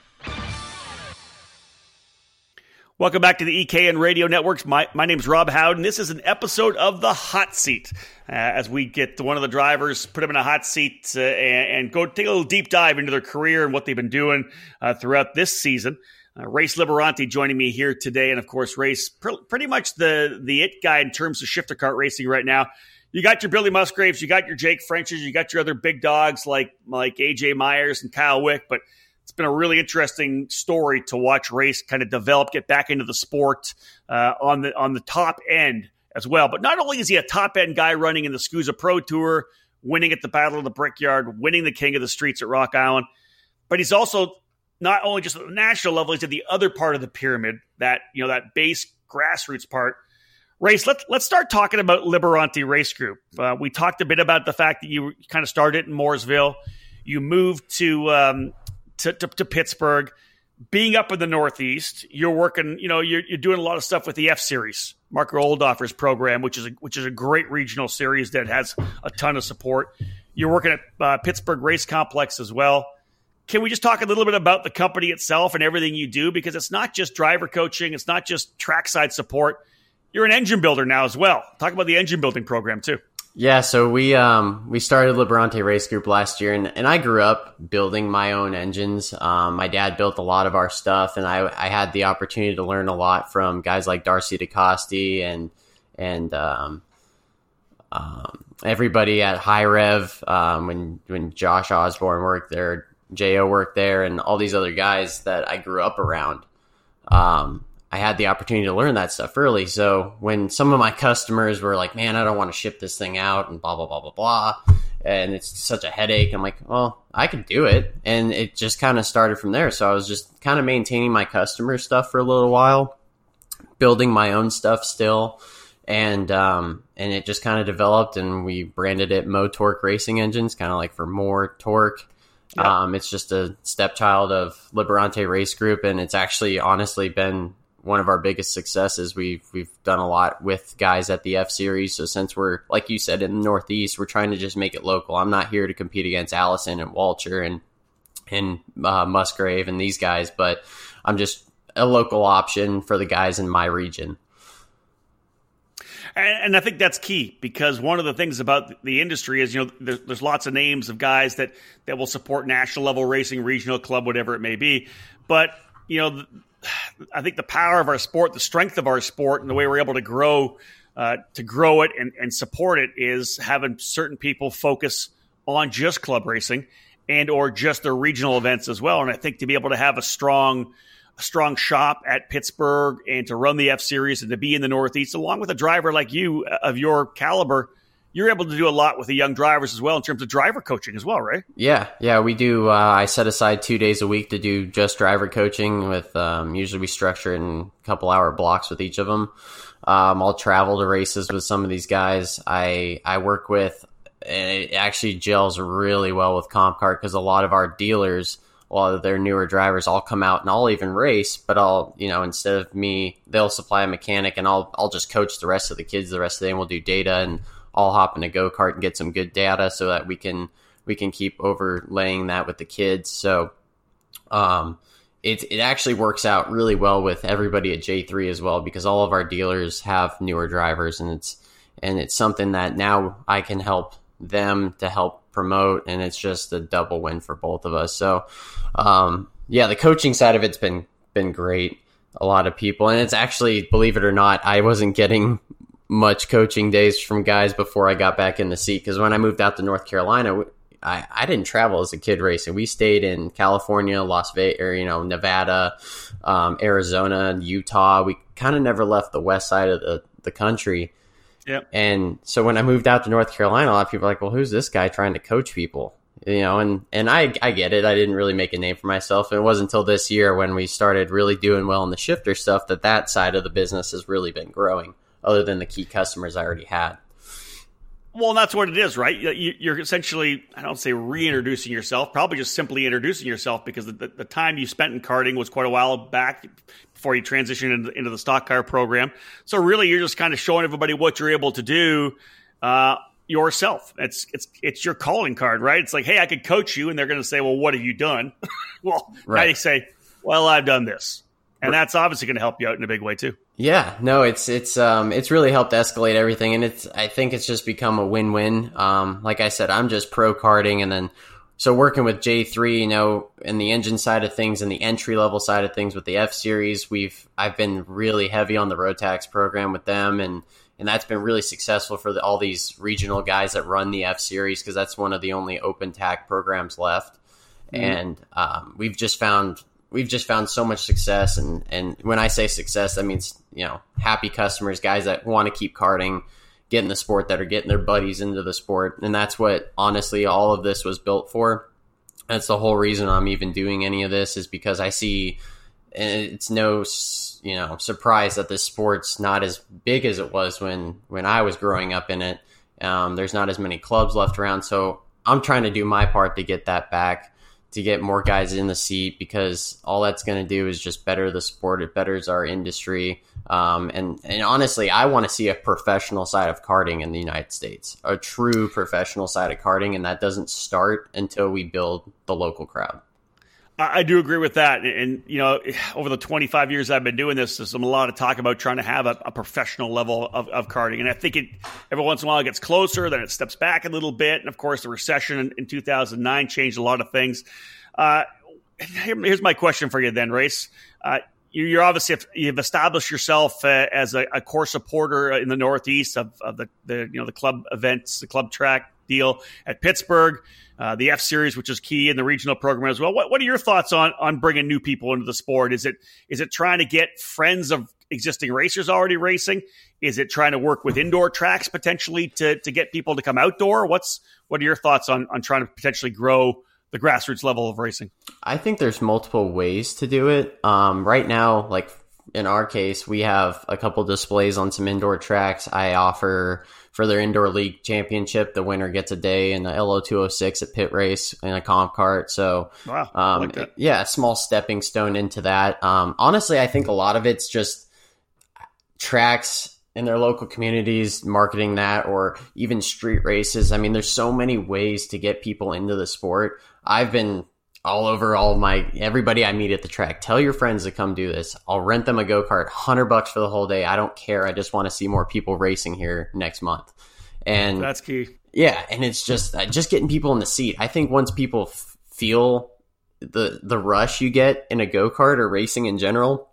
Welcome back to the E K N Radio Networks. My, my name is Rob Howden. This is an episode of The Hot Seat. Uh, as we get to one of the drivers, put them in a hot seat, uh, and, and go take a little deep dive into their career and what they've been doing uh, throughout this season. Uh, Race Liberanti joining me here today. And, of course, Race, pr- pretty much the the it guy in terms of shifter kart racing right now. You got your Billy Musgraves, you got your Jake Frenches, you got your other big dogs like like A J Myers and Kyle Wick. But it's been a really interesting story to watch Race kind of develop, get back into the sport uh, on the on the top end as well. But not only is he a top-end guy running in the SCUSA Pro Tour, winning at the Battle of the Brickyard, winning the King of the Streets at Rock Island, but he's also – not only just at the national level, he's at the other part of the pyramid, that, you know, that base grassroots part. Race, let's, let's start talking about Liberanti Race Group. Uh, we talked a bit about the fact that you kind of started in Mooresville. You moved to, um, to, to, to Pittsburgh. Being up in the Northeast, you're working, you know, you're, you're doing a lot of stuff with the F Series, Marco Oldoffer's program, which is a, which is a great regional series that has a ton of support. You're working at uh, Pittsburgh Race Complex as well. Can we just talk a little bit about the company itself and everything you do? Because it's not just driver coaching. It's not just trackside support. You're an engine builder now as well. Talk about the engine building program too. Yeah, so we um, we started Liberanti Race Group last year, and, and I grew up building my own engines. Um, my dad built a lot of our stuff, and I, I had the opportunity to learn a lot from guys like Darcy DeCosti and and um, um, everybody at High Rev um, when when Josh Osborne worked there, J O worked there, and all these other guys that I grew up around. Um, I had the opportunity to learn that stuff early. So when some of my customers were like, man, I don't want to ship this thing out and blah, blah, blah, blah, blah. And it's such a headache. I'm like, well, I could do it. And it just kind of started from there. So I was just kind of maintaining my customer stuff for a little while, building my own stuff still. And, um, and it just kind of developed, and we branded it More Torque Racing Engines, kind of like for more torque. Yep. Um, it's just a stepchild of Liberanti Race Group. And it's actually honestly been one of our biggest successes. We've we've done a lot with guys at the F Series. So since we're, like you said, in the Northeast, we're trying to just make it local. I'm not here to compete against Allison and Walcher and and uh, Musgrave and these guys, but I'm just a local option for the guys in my region. And, and I think that's key, because one of the things about the industry is, you know, there's, there's lots of names of guys that, that will support national level racing, regional club, whatever it may be. But, you know, the, I think the power of our sport, the strength of our sport, and the way we're able to grow, uh, to grow it and, and support it, is having certain people focus on just club racing and or just their regional events as well. And I think to be able to have a strong, a strong shop at Pittsburgh and to run the F Series and to be in the Northeast, along with a driver like you of your caliber, you're able to do a lot with the young drivers as well in terms of driver coaching as well, right? Yeah. Yeah, we do. Uh, I set aside two days a week to do just driver coaching with, um, usually we structure in a couple hour blocks with each of them. Um, I'll travel to races with some of these guys I, I work with, and it actually gels really well with CompKart, because a lot of our dealers, a lot of their newer drivers, I'll come out and I'll even race, but I'll, you know, instead of me, they'll supply a mechanic, and I'll, I'll just coach the rest of the kids the rest of the day, and we'll do data, and I'll hop in a go-kart and get some good data so that we can we can keep overlaying that with the kids. So um, it, it actually works out really well with everybody at J three as well, because all of our dealers have newer drivers, and it's and it's something that now I can help them to help promote, and it's just a double win for both of us. So um, yeah, the coaching side of it's been been great. A lot of people, and it's actually, believe it or not, I wasn't getting much coaching days from guys before I got back in the seat, because when I moved out to North Carolina, I, I didn't travel as a kid racing. We stayed in California, Las Vegas, or, you know, Nevada, um, Arizona, Utah. We kind of never left the west side of the, the country. Yep. And so when I moved out to North Carolina, a lot of people were like, well, who's this guy trying to coach people? You know, and, and I, I get it. I didn't really make a name for myself. And it wasn't until this year when we started really doing well in the shifter stuff that that side of the business has really been growing, other than the key customers I already had. Well, that's what it is, right? You're essentially, I don't say reintroducing yourself, probably just simply introducing yourself, because the, the time you spent in karting was quite a while back before you transitioned into the stock car program. So really, you're just kind of showing everybody what you're able to do uh, yourself. It's it's it's your calling card, right? It's like, hey, I could coach you, and they're going to say, well, what have you done? Well, right. Now you say, well, I've done this. And that's obviously going to help you out in a big way too. Yeah, no, it's, it's, um, it's really helped escalate everything. And it's, I think it's just become a win-win. Um, like I said, I'm just pro karting. And then, so working with J three, you know, in the engine side of things and the entry level side of things with the F Series, we've, I've been really heavy on the road tax program with them. And, and that's been really successful for the, all these regional guys that run the F Series, 'cause that's one of the only open tack programs left. Mm-hmm. And, um, we've just found, We've just found so much success, and, and when I say success, that means, you know, happy customers, guys that want to keep karting, get in the sport, that are getting their buddies into the sport, and that's what, honestly, all of this was built for, that's the whole reason I'm even doing any of this, is because I see, and it's no, you know, surprise that this sport's not as big as it was when, when I was growing up in it. Um, there's not as many clubs left around. So I'm trying to do my part to get that back, to get more guys in the seat, because all that's going to do is just better the sport. It betters our industry. Um, and, and honestly, I want to see a professional side of karting in the United States, a true professional side of karting. And that doesn't start until we build the local crowd. I do agree with that. And, you know, over the twenty-five years I've been doing this, there's a lot of talk about trying to have a, a professional level of, of karting. And I think it, every once in a while it gets closer, then it steps back a little bit. And, of course, the recession in, in two thousand nine changed a lot of things. Uh, here, here's my question for you then, Race. Uh, you, you're obviously, you've established yourself uh, as a, a core supporter in the Northeast of, of the, the, you know, the club events, the club track deal at Pittsburgh, uh, the F Series, which is key in the regional program as well. What, what are your thoughts on on bringing new people into the sport? Is it is it trying to get friends of existing racers already racing? Is it trying to work with indoor tracks potentially to to get people to come outdoor? What's what are your thoughts on on trying to potentially grow the grassroots level of racing? I think there's multiple ways to do it. Um, right now, like in our case, we have a couple displays on some indoor tracks. I offer for their indoor league championship, the winner gets a day in the L O two oh six at Pit Race in a CompKart. So, wow, um, like that. yeah, a small stepping stone into that. Um, honestly, I think a lot of it's just tracks in their local communities, marketing that, or even street races. I mean, there's so many ways to get people into the sport. I've been all over all my, everybody I meet at the track, tell your friends to come do this. I'll rent them a go-kart, one hundred bucks for the whole day. I don't care. I just want to see more people racing here next month. And that's key. Yeah. And it's just, just getting people in the seat. I think once people f- feel the, the rush you get in a go-kart or racing in general,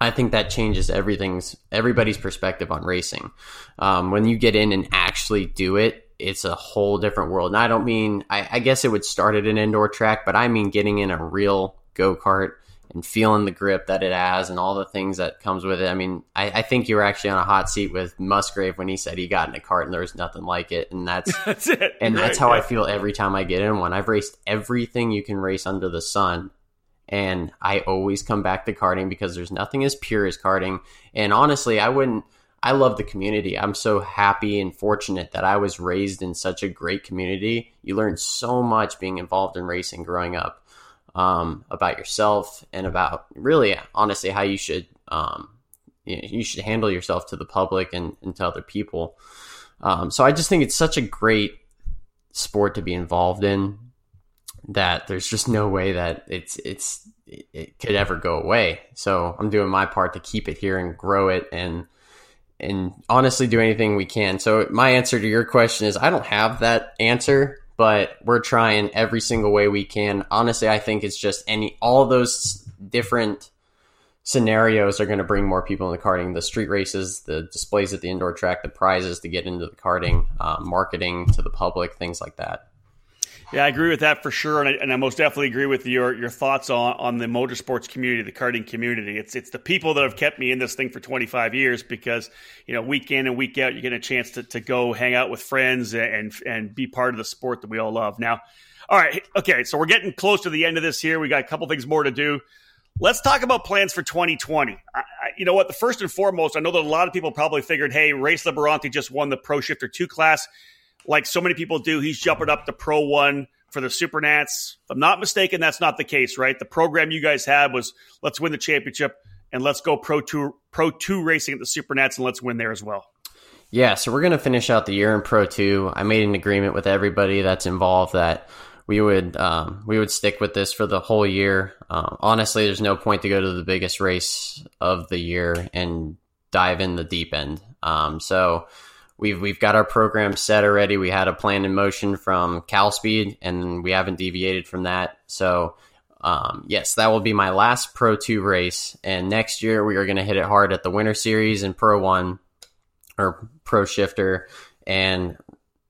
I think that changes everything's everybody's perspective on racing. Um, when you get in and actually do it, it's a whole different world. And I don't mean, I, I guess it would start at an indoor track, but I mean getting in a real go-kart and feeling the grip that it has and all the things that comes with it. I mean, I, I think you were actually on a hot seat with Musgrave when he said he got in a kart and there was nothing like it. And that's, that's it. And right, that's how yeah. I feel every time I get in one. I've raced everything you can race under the sun. And I always come back to karting because there's nothing as pure as karting. And honestly, I wouldn't, I love the community. I'm so happy and fortunate that I was raised in such a great community. You learn so much being involved in racing growing up, um, about yourself and about really, honestly, how you should um, you should handle yourself to the public and, and to other people. Um, so I just think it's such a great sport to be involved in that there's just no way that it's it's it could ever go away. So I'm doing my part to keep it here and grow it and. and honestly do anything we can. So my answer to your question is I don't have that answer, but we're trying every single way we can. Honestly, I think it's just any, all those different scenarios are going to bring more people into karting, the street races, the displays at the indoor track, the prizes to get into the karting, uh, marketing to the public, things like that. Yeah, I agree with that for sure, and I, and I most definitely agree with your your thoughts on, on the motorsports community, the karting community. It's it's the people that have kept me in this thing for twenty-five years because, you know, week in and week out, you get a chance to, to go hang out with friends and and be part of the sport that we all love. Now, all right, okay, so we're getting close to the end of this here. We got a couple things more to do. Let's talk about plans for twenty twenty. I, I, you know what? The first and foremost, I know that a lot of people probably figured, hey, Race Liberanti just won the Pro Shifter two class. Like so many people do, he's jumping up to Pro One for the Supernats. If I'm not mistaken, that's not the case, right? The program you guys had was let's win the championship and let's go Pro Two, Pro Two racing at the Supernats, and let's win there as well. Yeah, so we're going to finish out the year in Pro Two. I made an agreement with everybody that's involved that we would um, we would stick with this for the whole year. Um, honestly, there's no point to go to the biggest race of the year and dive in the deep end. Um, so. We've we've got our program set already. We had a plan in motion from Cal Speed, and we haven't deviated from that. So, um, yes, that will be my last Pro two race. And next year, we are going to hit it hard at the Winter Series and Pro one, or Pro Shifter, and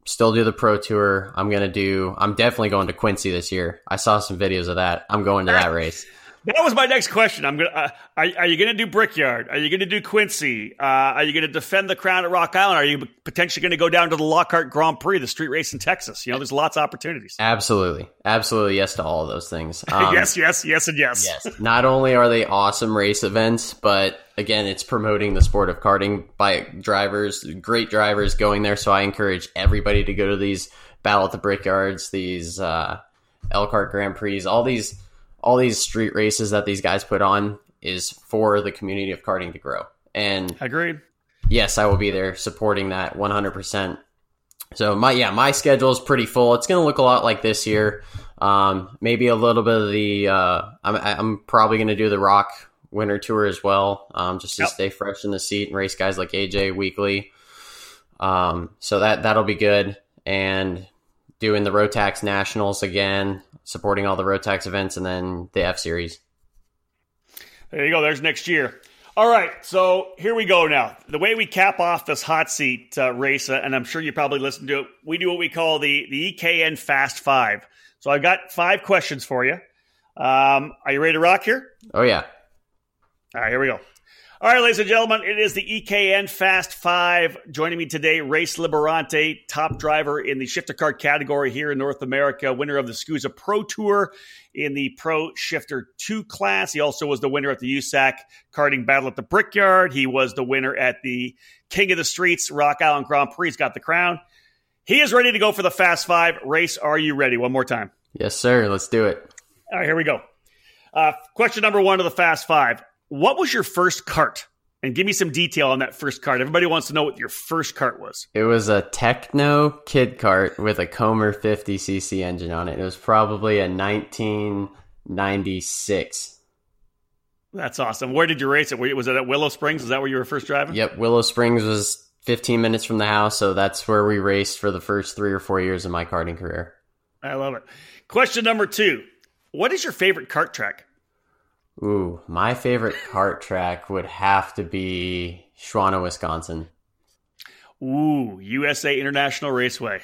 still do the Pro Tour. I'm going to do. I'm definitely going to Quincy this year. I saw some videos of that. I'm going to that race. That was my next question. I'm gonna. Uh, are, are you going to do Brickyard? Are you going to do Quincy? Uh, are you going to defend the crown at Rock Island? Are you potentially going to go down to the Lockhart Grand Prix, the street race in Texas? You know, there's lots of opportunities. Absolutely, absolutely, yes to all of those things. Um, yes, yes, yes, and yes. Yes. Not only are they awesome race events, but again, it's promoting the sport of karting by drivers, great drivers going there. So I encourage everybody to go to these Battle at the Brickyards, these uh, Elkhart Grand Prix, all these. All these street races that these guys put on is for the community of karting to grow. And agreed. Yes, I will be there supporting that one hundred percent. So my, yeah, my schedule is pretty full. It's going to look a lot like this year. Um, maybe a little bit of the, uh, I'm, I'm probably going to do the Rock Winter Tour as well. Um, just to yep. stay fresh in the seat and race guys like A J weekly. Um, so that, that'll be good. And doing the Rotax Nationals again, supporting all the Rotax events, and then the F Series. There you go. There's next year. All right. So here we go now. The way we cap off this hot seat uh, race, uh, and I'm sure you probably listened to it, we do what we call the, the E K N Fast Five. So I've got five questions for you. Um, are you ready to rock here? Oh, yeah. All right. Here we go. All right, ladies and gentlemen, it is the E K N Fast Five. Joining me today, Race Liberanti, top driver in the shifter kart category here in North America, winner of the S C U S A Pro Tour in the Pro Shifter two class. He also was the winner at the U S A C karting battle at the Brickyard. He was the winner at the King of the Streets Rock Island Grand Prix. He's got the crown. He is ready to go for the Fast Five. Race, are you ready? One more time. Yes, sir. Let's do it. All right, here we go. Uh, question number one of the Fast Five. What was your first kart? And give me some detail on that first kart. Everybody wants to know what your first kart was. It was a Techno kid kart with a Comer fifty c c engine on it. It was probably a nineteen ninety-six. That's awesome. Where did you race it? Was it at Willow Springs? Is that where you were first driving? Yep. Willow Springs was fifteen minutes from the house. So that's where we raced for the first three or four years of my karting career. I love it. Question number two. What is your favorite kart track? Ooh, my favorite kart track would have to be Shawano, Wisconsin. Ooh, U S A International Raceway.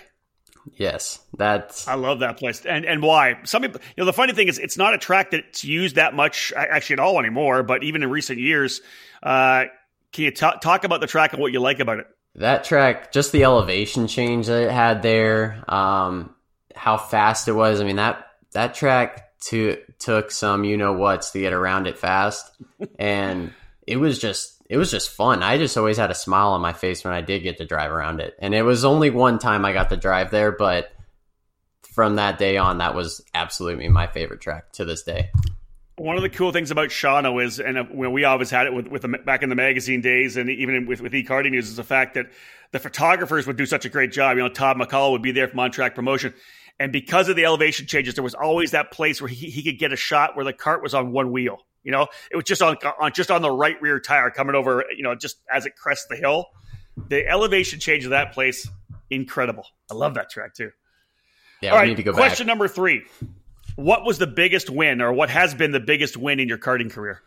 Yes, that's... I love that place. And and why? Some people, you know, the funny thing is it's not a track that's used that much, actually at all anymore, but even in recent years. Uh, can you t- talk about the track and what you like about it? That track, just the elevation change that it had there, um, how fast it was. I mean, that that track... To took some you know what's to get around it fast, and it was just it was just fun. I just always had a smile on my face when I did get to drive around it, and it was only one time I got to drive there, but from that day on, that was absolutely my favorite track to this day. One of the cool things about Shawano is, and we always had it with, with the, back in the magazine days, and even with with eKarting News, is the fact that the photographers would do such a great job. You know, Todd McCall would be there from On Track Promotion. And because of the elevation changes, there was always that place where he, he could get a shot where the cart was on one wheel. You know, it was just on, on just on the right rear tire coming over, you know, just as it crests the hill. The elevation change of that place, incredible. I love that track too. Yeah, All we right, need to go question back. Question number three. What was the biggest win or what has been the biggest win in your karting career?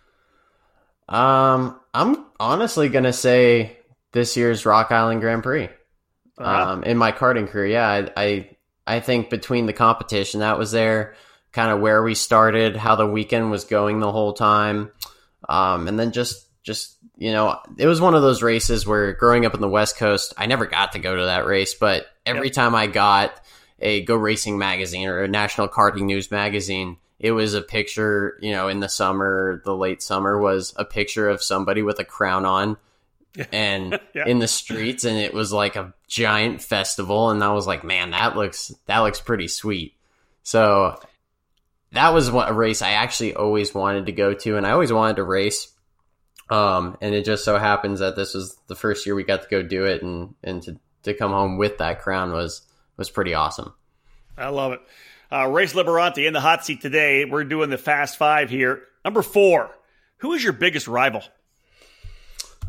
Um, I'm honestly going to say this year's Rock Island Grand Prix. Uh-huh. Um, in my karting career, yeah, I... I I think between the competition that was there, kind of where we started, how the weekend was going the whole time. Um, and then just, just, you know, it was one of those races where growing up in the West Coast, I never got to go to that race, but every yep. time I got a Go Racing magazine or a National Karting News magazine, it was a picture, you know, in the summer, the late summer was a picture of somebody with a crown on and yeah. in the streets, and it was like a giant festival, and I was like, man, that looks that looks pretty sweet. So that was a race I actually always wanted to go to, and I always wanted to race, um and it just so happens that this was the first year we got to go do it, and and to, to come home with that crown was was pretty awesome. I love it. uh Race Liberanti in the hot seat today. We're doing the Fast Five here. Number four, who is your biggest rival?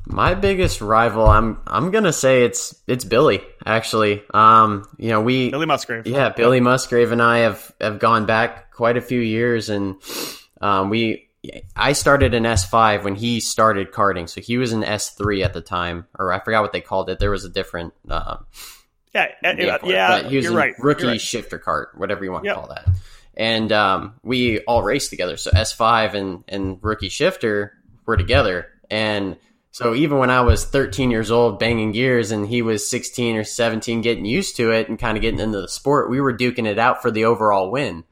My biggest rival, I'm I'm gonna say it's it's Billy, actually. Um, you know, we Billy Musgrave. Yeah, Billy Musgrave and I have, have gone back quite a few years, and um, we I started in S five when he started karting, so he was in S three at the time, or I forgot what they called it. There was a different uh, yeah, yeah, yeah. But he was you're right. Rookie you're right. shifter kart, whatever you want to yep. call that. And um, we all raced together. So S five and, and Rookie Shifter were together. And so even when I was thirteen years old banging gears and he was sixteen or seventeen getting used to it and kind of getting into the sport, we were duking it out for the overall win.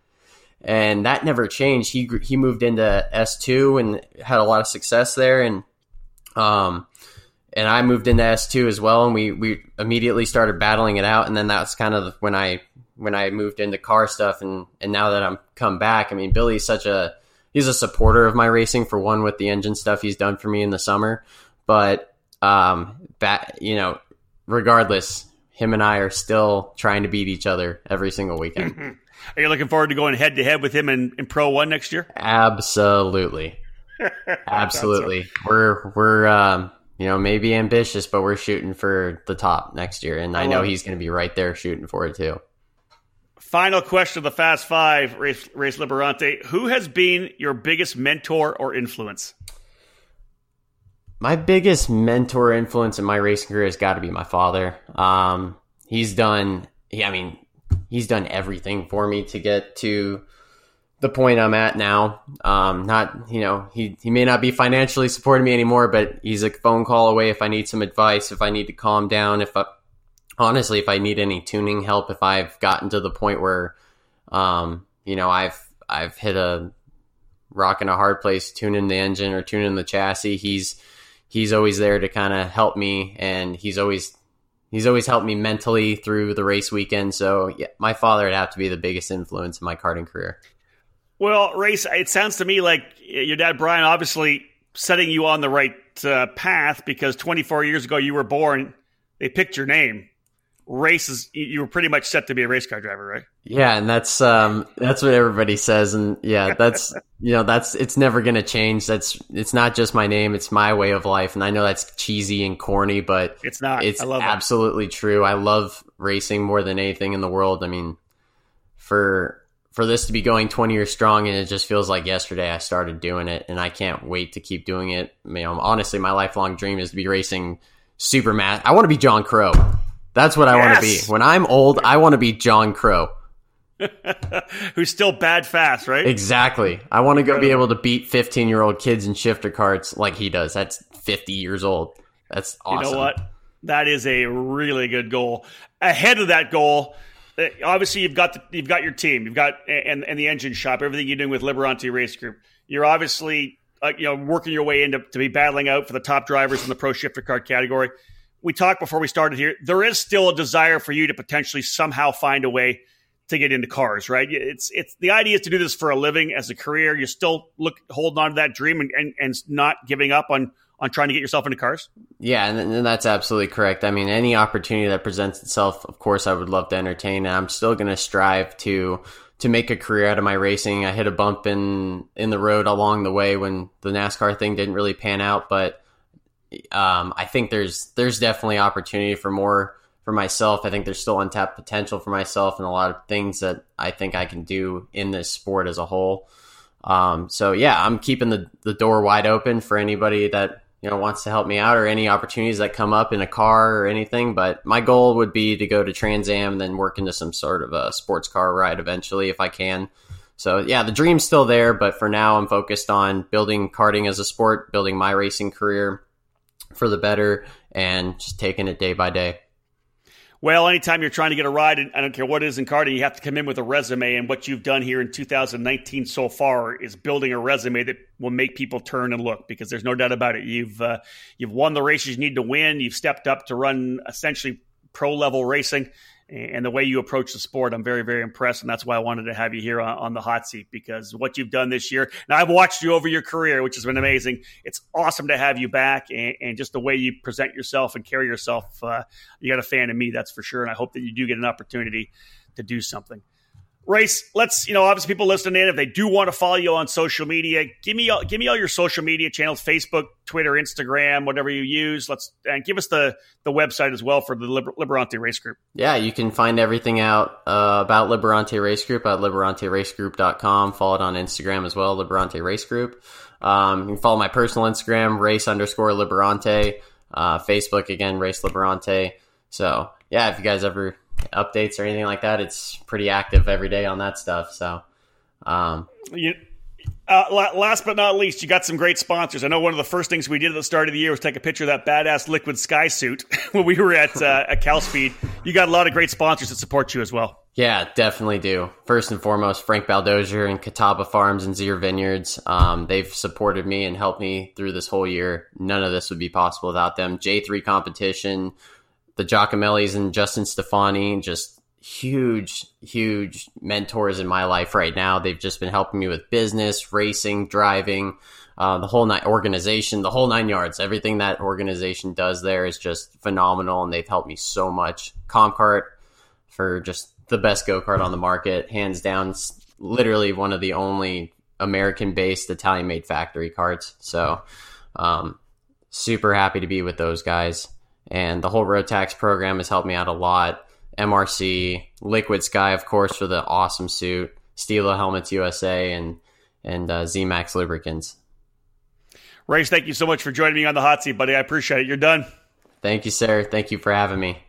And that never changed. He he moved into S two and had a lot of success there. And um, and I moved into S two as well. And we, we immediately started battling it out. And then that's kind of when I when I moved into car stuff. And, and now that I'm come back, I mean, Billy's such a, he's a supporter of my racing, for one, with the engine stuff he's done for me in the summer. But, um, that, you know, regardless, him and I are still trying to beat each other every single weekend. Are you looking forward to going head to head with him in, in Pro One next year? Absolutely. Absolutely. So. We're, we're, um, you know, maybe ambitious, but we're shooting for the top next year. And I, I know he's going to be right there shooting for it too. Final question of the Fast Five, Race, Race Liberanti. Who has been your biggest mentor or influence? My biggest mentor influence in my racing career has got to be my father. Um, he's done, yeah, I mean, he's done everything for me to get to the point I'm at now. Um, not, you know, he, he may not be financially supporting me anymore, but he's a phone call away if I need some advice, if I need to calm down, if I, honestly, if I need any tuning help, if I've gotten to the point where, um, you know, I've, I've hit a rock in a hard place, tuning the engine or tuning the chassis, he's, he's always there to kind of help me. And he's always, He's always helped me mentally through the race weekend. So yeah, my father would have to be the biggest influence in my karting career. Well, Race, it sounds to me like your dad, Brian, obviously setting you on the right uh, path, because twenty-four years ago you were born, they picked your name. Races, you were pretty much set to be a race car driver, right? Yeah, and that's um, that's what everybody says. And yeah, that's, you know, that's, it's never going to change. That's, it's not just my name, it's my way of life. And I know that's cheesy and corny, but it's not. It's I love absolutely that. True. I love racing more than anything in the world. I mean, for for this to be going twenty years strong, and it just feels like yesterday I started doing it, and I can't wait to keep doing it. You know, honestly, my lifelong dream is to be racing super mad. I want to be John Crow. That's what I yes. want to be. When I'm old, I want to be John Crow. Who's still bad fast, right? Exactly. I want to go be able to beat fifteen-year-old kids in shifter carts like he does. That's fifty years old. That's awesome. You know what? That is a really good goal. Ahead of that goal, obviously you've got the, you've got your team, you've got and and the engine shop, everything you're doing with Liberanti Race Group. You're obviously uh, you know working your way into to be battling out for the top drivers in the pro shifter cart category. We talked before we started here. There is still a desire for you to potentially somehow find a way to get into cars, right? It's it's the idea is to do this for a living as a career. You're still look holding on to that dream and, and, and not giving up on on trying to get yourself into cars. Yeah, and, and that's absolutely correct. I mean, any opportunity that presents itself, of course, I would love to entertain. And I'm still going to strive to to make a career out of my racing. I hit a bump in in the road along the way when the NASCAR thing didn't really pan out, but. Um, I think there's there's definitely opportunity for more for myself. I think there's still untapped potential for myself and a lot of things that I think I can do in this sport as a whole. Um, so yeah, I'm keeping the, the door wide open for anybody that you know wants to help me out or any opportunities that come up in a car or anything. But my goal would be to go to Trans Am and then work into some sort of a sports car ride eventually if I can. So yeah, the dream's still there, but for now I'm focused on building karting as a sport, building my racing career for the better, and just taking it day by day. Well, anytime you're trying to get a ride, and I don't care what it is in karting, you have to come in with a resume, and what you've done here in two thousand nineteen so far is building a resume that will make people turn and look, because there's no doubt about it. You've uh, you've won the races you need to win. You've stepped up to run essentially pro-level racing, and the way you approach the sport, I'm very, very impressed, and that's why I wanted to have you here on, on the hot seat, because what you've done this year, and I've watched you over your career, which has been amazing. It's awesome to have you back, and, and just the way you present yourself and carry yourself, uh, you got a fan in me, that's for sure, and I hope that you do get an opportunity to do something. Race, let's, you know, obviously people listening in, if they do want to follow you on social media, give me all, give me all your social media channels, Facebook, Twitter, Instagram, whatever you use. Let's and give us the, the website as well for the Liber- Liberanti Race Group. Yeah, you can find everything out uh, about Liberanti Race Group at liberanti race group dot com. Follow it on Instagram as well, Liberanti Race Group. Um, you can follow my personal Instagram, race underscore Liberanti. Uh, Facebook, again, Race Liberanti. So, yeah, if you guys ever... updates or anything like that, it's pretty active every day on that stuff. So Um, you, uh, last but not least, you got some great sponsors. I know one of the first things we did at the start of the year was take a picture of that badass liquid sky suit when we were at, uh, at Cal Speed. You got a lot of great sponsors that support you as well. Yeah, definitely do. First and foremost, Frank Baldozier and Catawba Farms and Zier Vineyards. Um, they've supported me and helped me through this whole year. None of this would be possible without them. J three Competition, the Giacomellis and Justin Stefani, just huge, huge mentors in my life right now. They've just been helping me with business, racing, driving, uh, the whole nine, organization, the whole nine yards. Everything that organization does there is just phenomenal, and they've helped me so much. CompKart for just the best go-kart on the market, hands down, literally one of the only American-based Italian-made factory karts. So um, super happy to be with those guys. And the whole Road Tax program has helped me out a lot. M R C, Liquid Sky, of course, for the awesome suit, Stilo Helmets U S A, and, and uh, Z-Max Lubricants. Race, thank you so much for joining me on the hot seat, buddy. I appreciate it. You're done. Thank you, sir. Thank you for having me.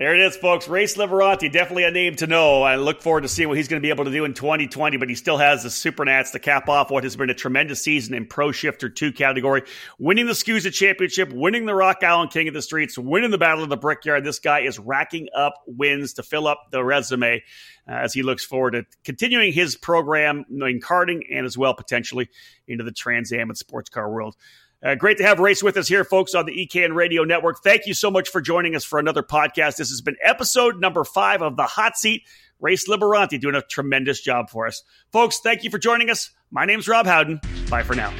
There it is, folks. Race Liberanti, definitely a name to know. I look forward to seeing what he's going to be able to do in twenty twenty, but he still has the Supernats to cap off what has been a tremendous season in Pro Shifter two category. Winning the SKUSA Championship, winning the Rock Island King of the Streets, winning the Battle of the Brickyard. This guy is racking up wins to fill up the resume uh, as he looks forward to continuing his program in karting and as well potentially into the Trans Am and sports car world. Uh, great to have Race with us here, folks, on the E K N Radio Network. Thank you so much for joining us for another podcast. This has been episode number five of The Hot Seat. Race Liberanti doing a tremendous job for us. Folks, thank you for joining us. My name's Rob Howden. Bye for now.